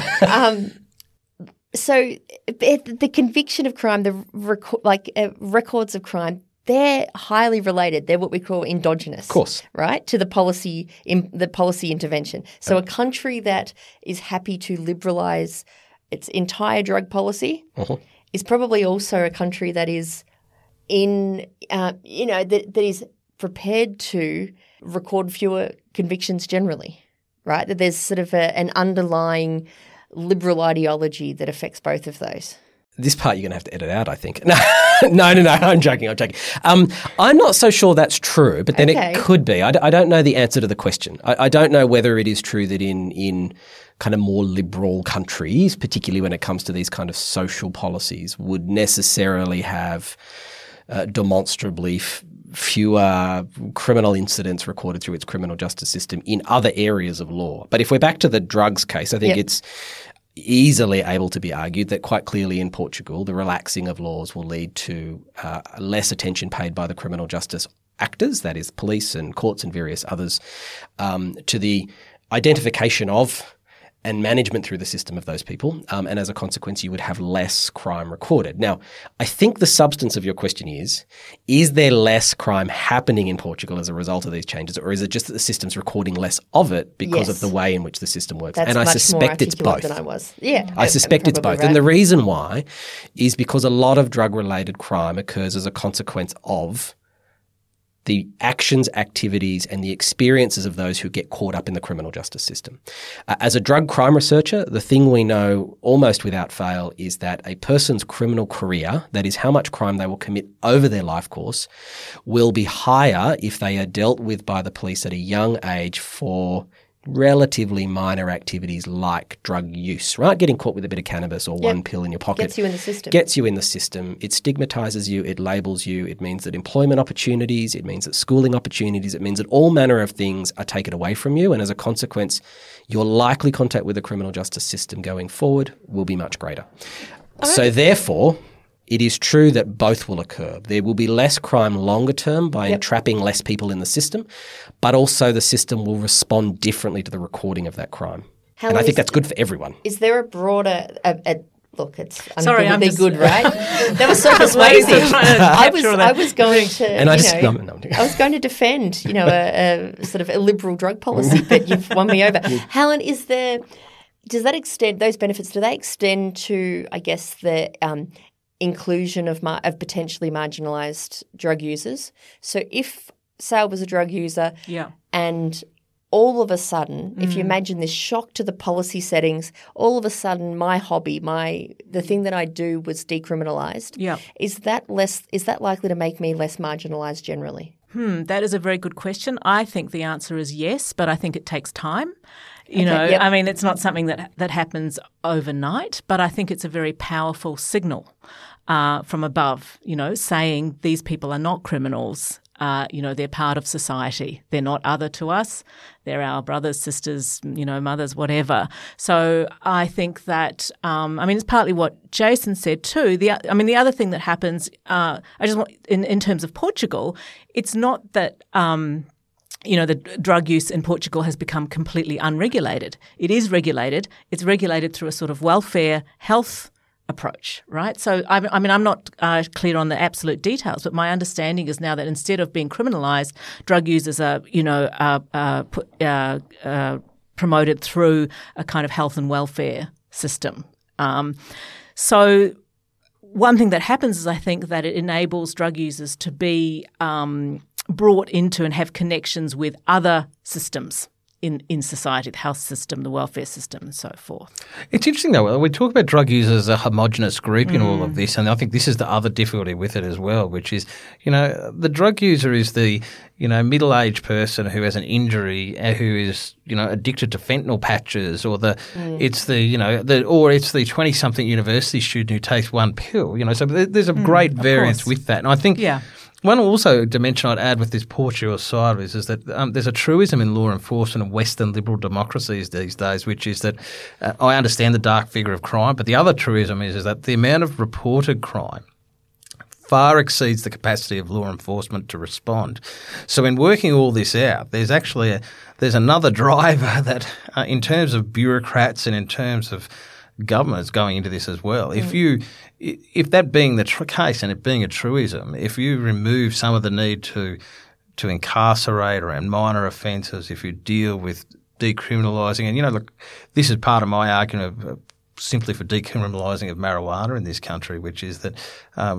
So the conviction of crime, records of crime, they're highly related. They're what we call endogenous, of course, right, to the policy intervention. So a country that is happy to liberalise its entire drug policy is probably also a country that is that is prepared to record fewer convictions generally, right? That there's sort of an underlying liberal ideology that affects both of those. This part you're going to have to edit out, I think. No, I'm joking. I'm not so sure that's true, but then it could be. I don't know the answer to the question. I don't know whether it is true that in kind of more liberal countries, particularly when it comes to these kind of social policies, would necessarily have demonstrably fewer criminal incidents recorded through its criminal justice system in other areas of law. But if we're back to the drugs case, I think it's easily able to be argued that quite clearly in Portugal, the relaxing of laws will lead to less attention paid by the criminal justice actors, that is police and courts and various others, to the identification of and management through the system of those people. And as a consequence, you would have less crime recorded. Now, I think the substance of your question is there less crime happening in Portugal as a result of these changes, or is it just that the system's recording less of it because of the way in which the system works? That's and I suspect it's both. Than I was. Yeah, I suspect it's both. Right. And the reason why is because a lot of drug-related crime occurs as a consequence of the actions, activities, and the experiences of those who get caught up in the criminal justice system. As a drug crime researcher, the thing we know almost without fail is that a person's criminal career, that is how much crime they will commit over their life course, will be higher if they are dealt with by the police at a young age for relatively minor activities like drug use, right? Getting caught with a bit of cannabis or one pill in your pocket. Gets you in the system. Gets you in the system. It stigmatizes you. It labels you. It means that employment opportunities, it means that schooling opportunities, it means that all manner of things are taken away from you. And as a consequence, your likely contact with the criminal justice system going forward will be much greater. So therefore, it is true that both will occur. There will be less crime longer term by entrapping less people in the system, but also the system will respond differently to the recording of that crime. And I think that's good for everyone. Is there a broader look, it's unbelievably good, right? That was so persuasive. I was going to defend, a sort of a liberal drug policy, but you've won me over. Helen, do those benefits extend to, I guess, the inclusion of potentially marginalised drug users? So if Sal was a drug user and all of a sudden, if you imagine this shock to the policy settings, all of a sudden my hobby, the thing that I do was decriminalised, is that likely to make me less marginalised generally? That is a very good question. I think the answer is yes, but I think it takes time. I mean, it's not something that happens overnight, but I think it's a very powerful signal from above, saying these people are not criminals. They're part of society. They're not other to us. They're our brothers, sisters, mothers, whatever. So I think that, it's partly what Jason said too. The other thing that happens, in terms of Portugal, it's not that, the drug use in Portugal has become completely unregulated. It is regulated. It's regulated through a sort of welfare health approach, right? So, I'm not clear on the absolute details, but my understanding is now that instead of being criminalised, drug users are, promoted through a kind of health and welfare system. So, one thing that happens is I think that it enables drug users to be brought into and have connections with other systems in society, the health system, the welfare system, and so forth. It's interesting, though. We talk about drug users as a homogenous group in all of this, and I think this is the other difficulty with it as well, which is, the drug user is the, middle-aged person who has an injury, who is, addicted to fentanyl patches, or it's the 20-something university student who takes one pill, so there's a great variance with that. And I think one also dimension I'd add with this Portugal side is that there's a truism in law enforcement of Western liberal democracies these days, which is that I understand the dark figure of crime, but the other truism is that the amount of reported crime far exceeds the capacity of law enforcement to respond. So in working all this out, there's actually there's another driver that in terms of bureaucrats and in terms of government is going into this as well. If that being the case and it being a truism, if you remove some of the need to incarcerate around minor offences, if you deal with decriminalising, and this is part of my argument of simply for decriminalising of marijuana in this country, which is that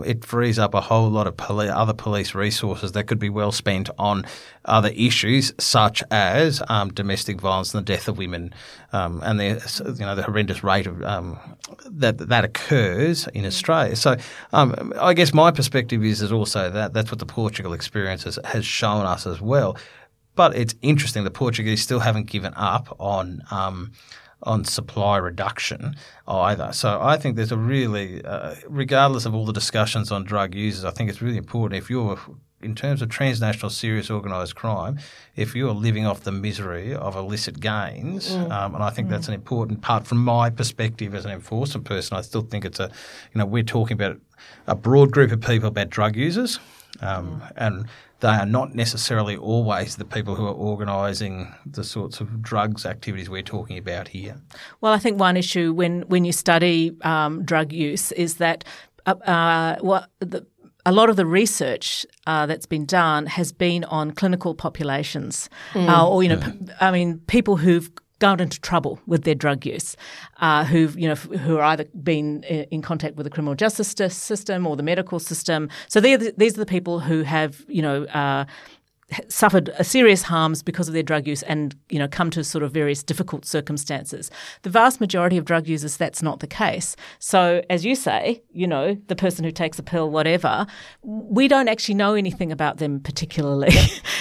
it frees up a whole lot of other police resources that could be well spent on other issues such as domestic violence and the death of women and the horrendous rate of that occurs in Australia. So I guess my perspective is also that that's what the Portugal experience has shown us as well. But it's interesting the Portuguese still haven't given up on supply reduction either. So I think there's a really, regardless of all the discussions on drug users, I think it's really important if you're in terms of transnational serious organised crime, if you're living off the misery of illicit gains, and I think that's an important part from my perspective as an enforcement person, I still think it's a, you know, we're talking about a broad group of people, about drug users, and they are not necessarily always the people who are organising the sorts of drugs activities we're talking about here. Well, I think one issue when you study drug use is that a lot of the research that's been done has been on clinical populations, or I mean, people who've gone into trouble with their drug use, who are either been in contact with the criminal justice system or the medical system. So these are the people who have, suffered serious harms because of their drug use and, come to sort of various difficult circumstances. The vast majority of drug users, that's not the case. So as you say, the person who takes a pill, whatever, we don't actually know anything about them particularly.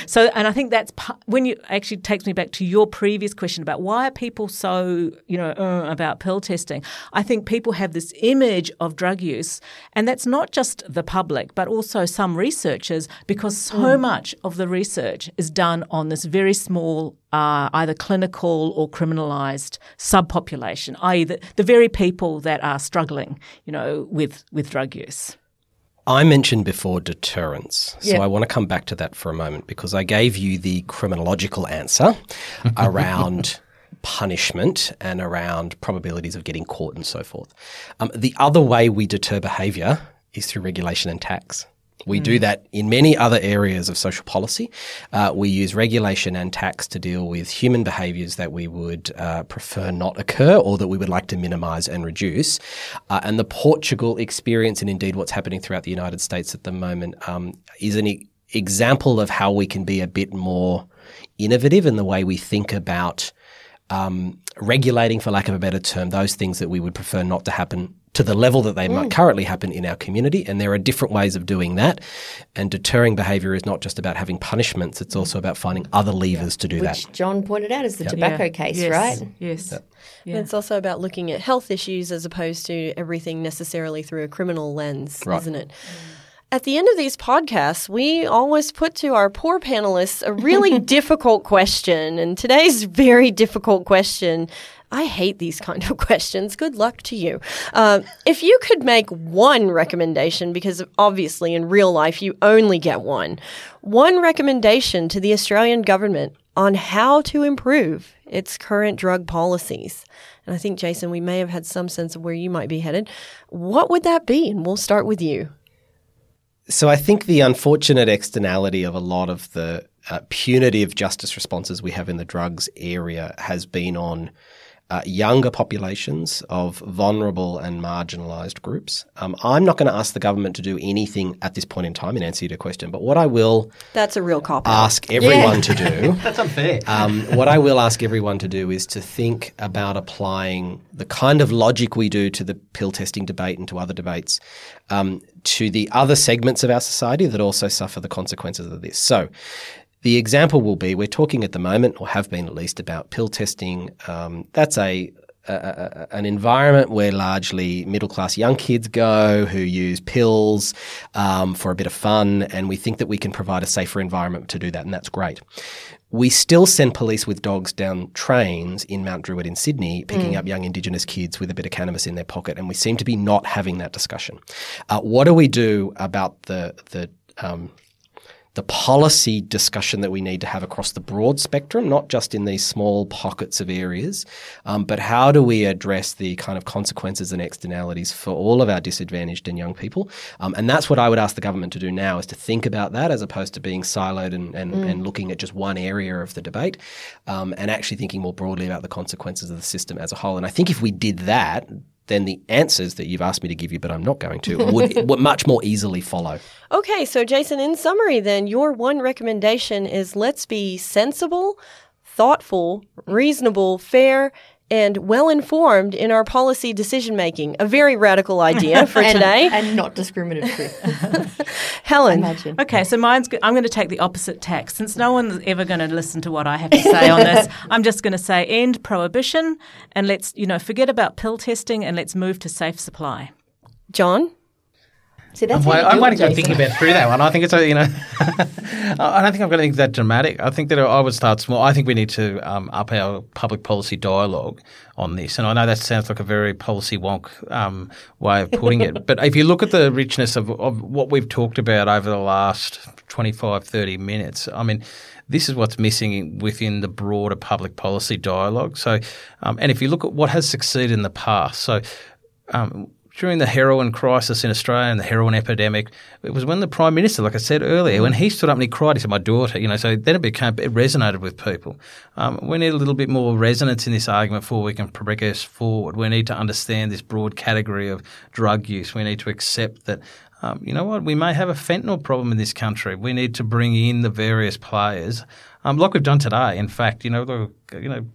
So, and I think that's when you actually takes me back to your previous question about why are people so, about pill testing. I think people have this image of drug use, and that's not just the public, but also some researchers, because so much of the research is done on this very small, either clinical or criminalised subpopulation, i.e. the very people that are struggling, with drug use. I mentioned before deterrence, so I want to come back to that for a moment, because I gave you the criminological answer around punishment and around probabilities of getting caught and so forth. The other way we deter behaviour is through regulation and tax. We do that in many other areas of social policy. We use regulation and tax to deal with human behaviours that we would prefer not occur, or that we would like to minimise and reduce. And the Portugal experience, and indeed what's happening throughout the United States at the moment, is an example of how we can be a bit more innovative in the way we think about regulating, for lack of a better term, those things that we would prefer not to happen to the level that they might currently happen in our community. And there are different ways of doing that. And deterring behaviour is not just about having punishments. It's also about finding other levers to do that. Which John pointed out is the tobacco case, right? Yes. Yep. Yeah. And it's also about looking at health issues as opposed to everything necessarily through a criminal lens, isn't it? At the end of these podcasts, we always put to our poor panelists a really difficult question. And today's very difficult question, I hate these kind of questions. Good luck to you. If you could make one recommendation, because obviously in real life you only get one recommendation to the Australian government on how to improve its current drug policies. And I think, Jason, we may have had some sense of where you might be headed. What would that be? And we'll start with you. So I think the unfortunate externality of a lot of the punitive justice responses we have in the drugs area has been on younger populations of vulnerable and marginalised groups. I'm not going to ask the government to do anything at this point in time in answer to your question, but what I will That's a real cop-out. Ask everyone to do... That's unfair. What I will ask everyone to do is to think about applying the kind of logic we do to the pill testing debate and to other debates to the other segments of our society that also suffer the consequences of this. So the example will be, we're talking at the moment, or have been at least, about pill testing. That's an environment where largely middle-class young kids go who use pills for a bit of fun, and we think that we can provide a safer environment to do that, and that's great. We still send police with dogs down trains in Mount Druitt in Sydney, picking up young Indigenous kids with a bit of cannabis in their pocket, and we seem to be not having that discussion. What do we do about the policy discussion that we need to have across the broad spectrum, not just in these small pockets of areas, but how do we address the kind of consequences and externalities for all of our disadvantaged and young people? And that's what I would ask the government to do now, is to think about that as opposed to being siloed and looking at just one area of the debate, and actually thinking more broadly about the consequences of the system as a whole. And I think if we did that, then the answers that you've asked me to give you, but I'm not going to, would much more easily follow. Okay, so Jason, in summary then, your one recommendation is let's be sensible, thoughtful, reasonable, fair, and well-informed in our policy decision-making. A very radical idea for today. And not discriminatory. Helen. Imagine. Okay, so I'm going to take the opposite tack. Since no one's ever going to listen to what I have to say on this, I'm just going to say end prohibition and let's, forget about pill testing and let's move to safe supply. John? So that's I might have got thinking about through that one. I think it's, you know, I don't think I've got anything that dramatic. I think that I would start small. I think we need to up our public policy dialogue on this. And I know that sounds like a very policy wonk way of putting it. But if you look at the richness of what we've talked about over the last 25, 30 minutes, I mean, this is what's missing within the broader public policy dialogue. So, and if you look at what has succeeded in the past, so during the heroin crisis in Australia and the heroin epidemic, it was when the Prime Minister, like I said earlier, when he stood up and he cried, he said, my daughter, you know, so then it resonated with people. We need a little bit more resonance in this argument before we can progress forward. We need to understand this broad category of drug use. We need to accept that, you know what, we may have a fentanyl problem in this country. We need to bring in the various players. Like we've done today, in fact, you know,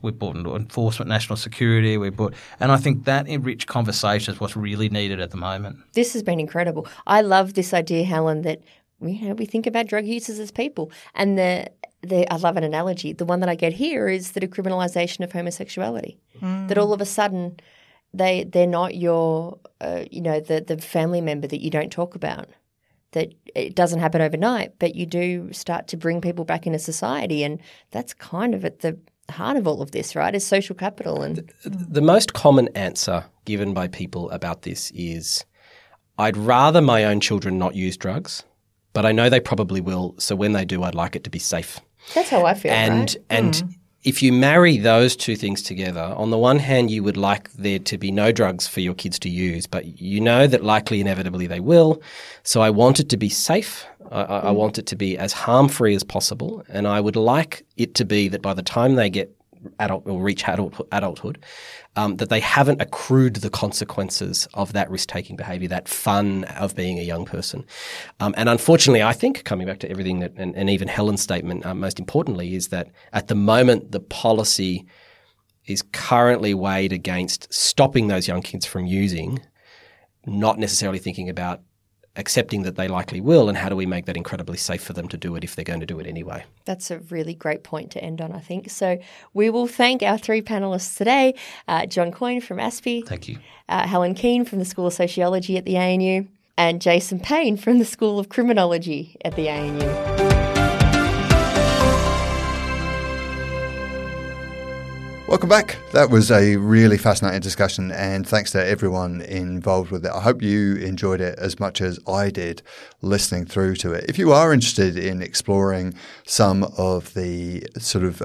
we brought into enforcement, national security, and I think that enriched conversation is what's really needed at the moment. This has been incredible. I love this idea, Helen, that we think about drug users as people, and I love an analogy. The one that I get here is the decriminalisation of homosexuality. Mm. That all of a sudden they're not your, the family member that you don't talk about. That it doesn't happen overnight, but you do start to bring people back into society, and that's kind of at the heart of all of this, right, is social capital. And the most common answer given by people about this is, I'd rather my own children not use drugs, but I know they probably will, so when they do, I'd like it to be safe. That's how I feel, And if you marry those two things together, on the one hand, you would like there to be no drugs for your kids to use, but you know that likely inevitably they will. So I want it to be safe. I want it to be as harm-free as possible. And I would like it to be that by the time they get adult or reach adulthood, that they haven't accrued the consequences of that risk-taking behaviour, that fun of being a young person. And unfortunately, I think, coming back to everything that, and even Helen's statement, most importantly, is that at the moment the policy is currently weighed against stopping those young kids from using, not necessarily thinking about accepting that they likely will, and how do we make that incredibly safe for them to do it if they're going to do it anyway. That's a really great point to end on, I think. So we will thank our three panellists today, John Coyne from ASPE. Thank you. Helen Keane from the School of Sociology at the ANU, and Jason Payne from the School of Criminology at the ANU. Welcome back. That was a really fascinating discussion, and thanks to everyone involved with it. I hope you enjoyed it as much as I did listening through to it. If you are interested in exploring some of the sort of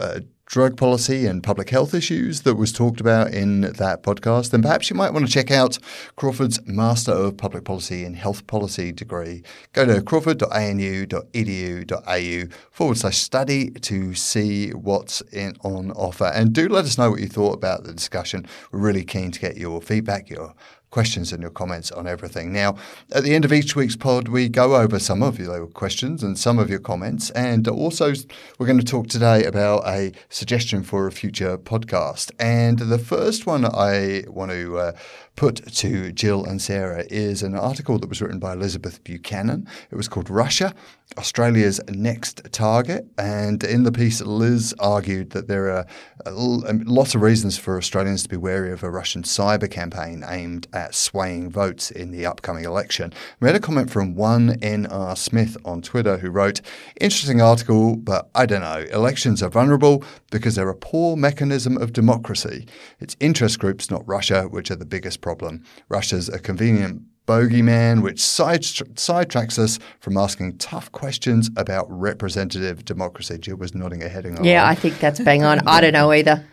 drug policy and public health issues that was talked about in that podcast, then perhaps you might want to check out Crawford's Master of Public Policy and Health Policy degree. Go to crawford.anu.edu.au/study to see what's on offer. And do let us know what you thought about the discussion. We're really keen to get your feedback, your questions and your comments on everything. Now, at the end of each week's pod, we go over some of your questions and some of your comments. And also, we're going to talk today about a suggestion for a future podcast. And the first one I want to put to Jill and Sarah is an article that was written by Elizabeth Buchanan. It was called Russia, Australia's Next Target. And in the piece, Liz argued that there are lots of reasons for Australians to be wary of a Russian cyber campaign aimed at swaying votes in the upcoming election. We had a comment from 1NR Smith on Twitter who wrote, interesting article, but I don't know, elections are vulnerable because they're a poor mechanism of democracy. It's interest groups, not Russia, which are the biggest problem. Russia's a convenient bogeyman, which sidetracks us from asking tough questions about representative democracy. Jill was nodding her head. Yeah, I think that's bang on. I don't know either.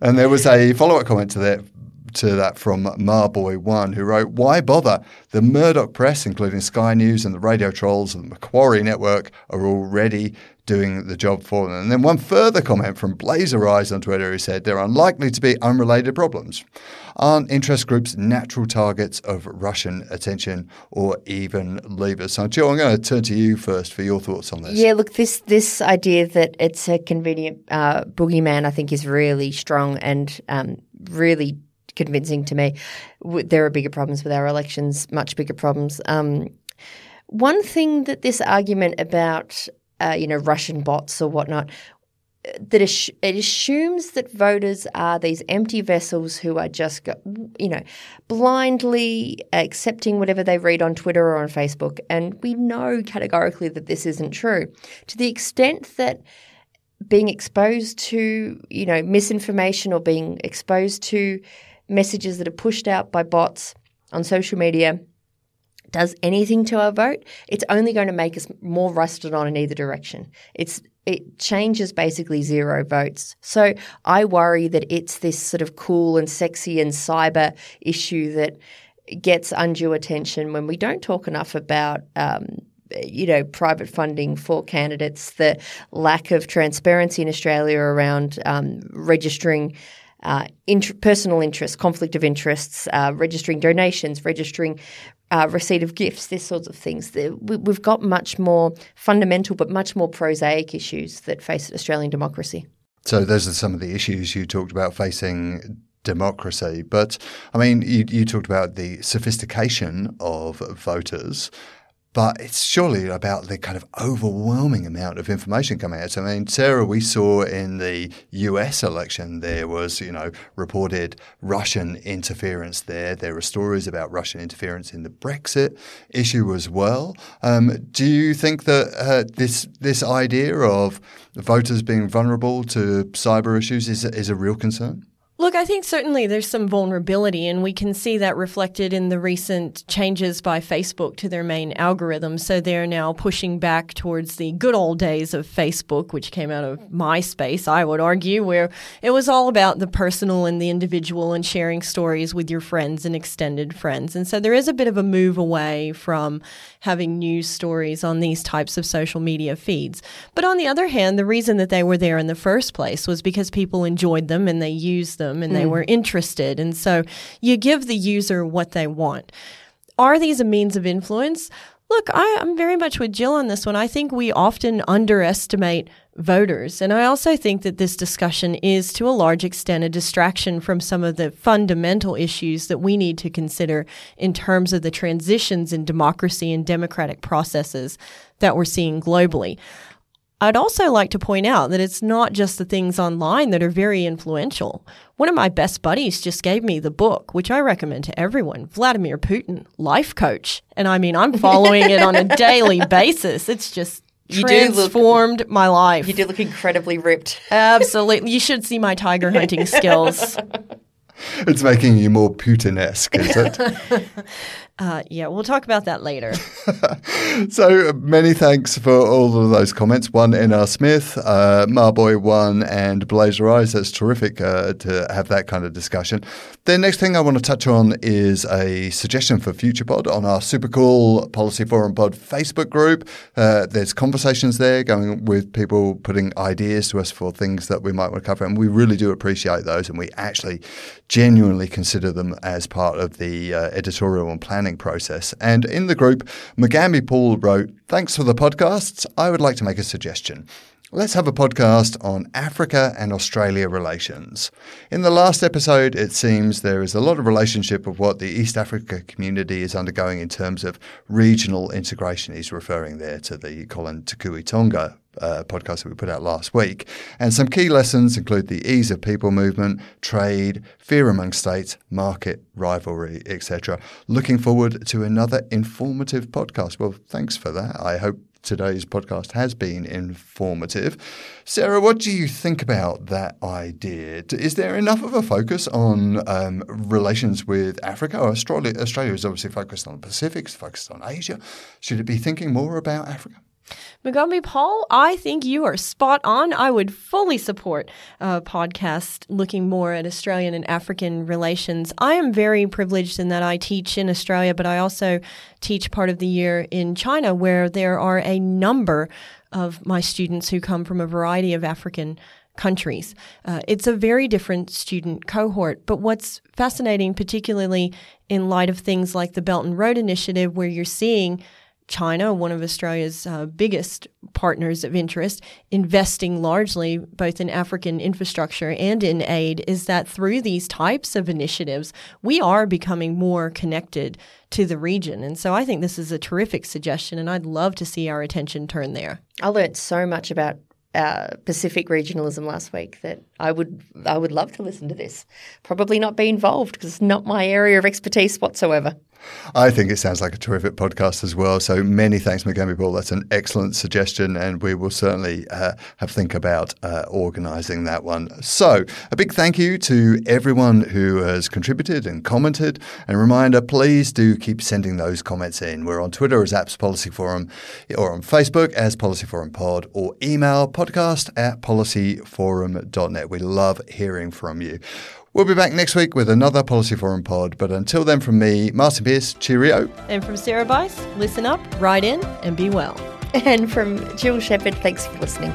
And there was a follow-up comment to that from Marboy1, who wrote, why bother? The Murdoch press, including Sky News and the radio trolls and the Macquarie Network, are already doing the job for them. And then one further comment from Blazer Eyes on Twitter, who said, they're unlikely to be unrelated problems. Aren't interest groups natural targets of Russian attention or even Labour? So, Jill, I'm going to turn to you first for your thoughts on this. Yeah, look, this idea that it's a convenient boogeyman, I think, is really strong and really convincing to me. There are bigger problems with our elections, much bigger problems. One thing that this argument about Russian bots or whatnot, that it assumes that voters are these empty vessels who are just, you know, blindly accepting whatever they read on Twitter or on Facebook. And we know categorically that this isn't true. To the extent that being exposed to, you know, misinformation or being exposed to messages that are pushed out by bots on social media does anything to our vote, it's only going to make us more rusted on in either direction. It changes basically zero votes. So I worry that it's this sort of cool and sexy and cyber issue that gets undue attention when we don't talk enough about you know, private funding for candidates, the lack of transparency in Australia around registering personal interests, conflict of interests, registering donations, registering receipt of gifts, this sorts of things. We've got much more fundamental but much more prosaic issues that face Australian democracy. So those are some of the issues you talked about facing democracy. But, I mean, you talked about the sophistication of voters, but it's surely about the kind of overwhelming amount of information coming out. I mean, Sarah, we saw in the US election there was, you know, reported Russian interference there. There were stories about Russian interference in the Brexit issue as well. Do you think that this idea of voters being vulnerable to cyber issues is a real concern? Look, I think certainly there's some vulnerability, and we can see that reflected in the recent changes by Facebook to their main algorithm. So they're now pushing back towards the good old days of Facebook, which came out of MySpace, I would argue, where it was all about the personal and the individual and sharing stories with your friends and extended friends. And so there is a bit of a move away from having news stories on these types of social media feeds. But on the other hand, the reason that they were there in the first place was because people enjoyed them and they used them. And they were interested. And so you give the user what they want. Are these a means of influence? Look, I'm very much with Jill on this one. I think we often underestimate voters. And I also think that this discussion is, to a large extent, a distraction from some of the fundamental issues that we need to consider in terms of the transitions in democracy and democratic processes that we're seeing globally. I'd also like to point out that it's not just the things online that are very influential. One of my best buddies just gave me the book, which I recommend to everyone, Vladimir Putin, Life Coach. And I mean, I'm following it on a daily basis. It's just transformed my life. You do look incredibly ripped. Absolutely. You should see my tiger hunting skills. It's making you more Putin-esque, is it? Yeah, we'll talk about that later. So many thanks for all of those comments. One, N.R. Smith, Marboy1 and Blazer Eyes. That's terrific to have that kind of discussion. The next thing I want to touch on is a suggestion for FuturePod on our super cool Policy Forum Pod Facebook group. There's conversations there going with people putting ideas to us for things that we might want to cover. And we really do appreciate those, and we actually genuinely consider them as part of the editorial and planning process. And in the group, Magami Paul wrote, "Thanks for the podcasts. I would like to make a suggestion. Let's have a podcast on Africa and Australia relations. In the last episode, it seems there is a lot of relationship of what the East Africa community is undergoing in terms of regional integration." He's referring there to the Colin Takui Tonga podcast that we put out last week. "And some key lessons include the ease of people movement, trade, fear among states, market rivalry, etc. Looking forward to another informative podcast." Well, thanks for that. I hope today's podcast has been informative. Sarah, what do you think about that idea? Is there enough of a focus on relations with Africa? Australia is obviously focused on the Pacific, it's focused on Asia. Should it be thinking more about Africa? Mugambi Paul, I think you are spot on. I would fully support a podcast looking more at Australian and African relations. I am very privileged in that I teach in Australia, but I also teach part of the year in China, where there are a number of my students who come from a variety of African countries. It's a very different student cohort. But what's fascinating, particularly in light of things like the Belt and Road Initiative, where you're seeing China, one of Australia's biggest partners of interest, investing largely both in African infrastructure and in aid, is that through these types of initiatives, we are becoming more connected to the region. And so I think this is a terrific suggestion, and I'd love to see our attention turn there. I learned so much about Pacific regionalism last week that I would love to listen to this. Probably not be involved because it's not my area of expertise whatsoever. I think it sounds like a terrific podcast as well. So many thanks, Montgomery Ball. That's an excellent suggestion, and we will certainly have to think about organising that one. So a big thank you to everyone who has contributed and commented. And reminder, please do keep sending those comments in. We're on Twitter as @PolicyForum, or on Facebook as Policy Forum Pod, or email podcast@policyforum.net. We love hearing from you. We'll be back next week with another Policy Forum Pod. But until then, from me, Martin Pearce, cheerio. And from Sarah Bice, listen up, write in, and be well. And from Jill Shepherd, thanks for listening.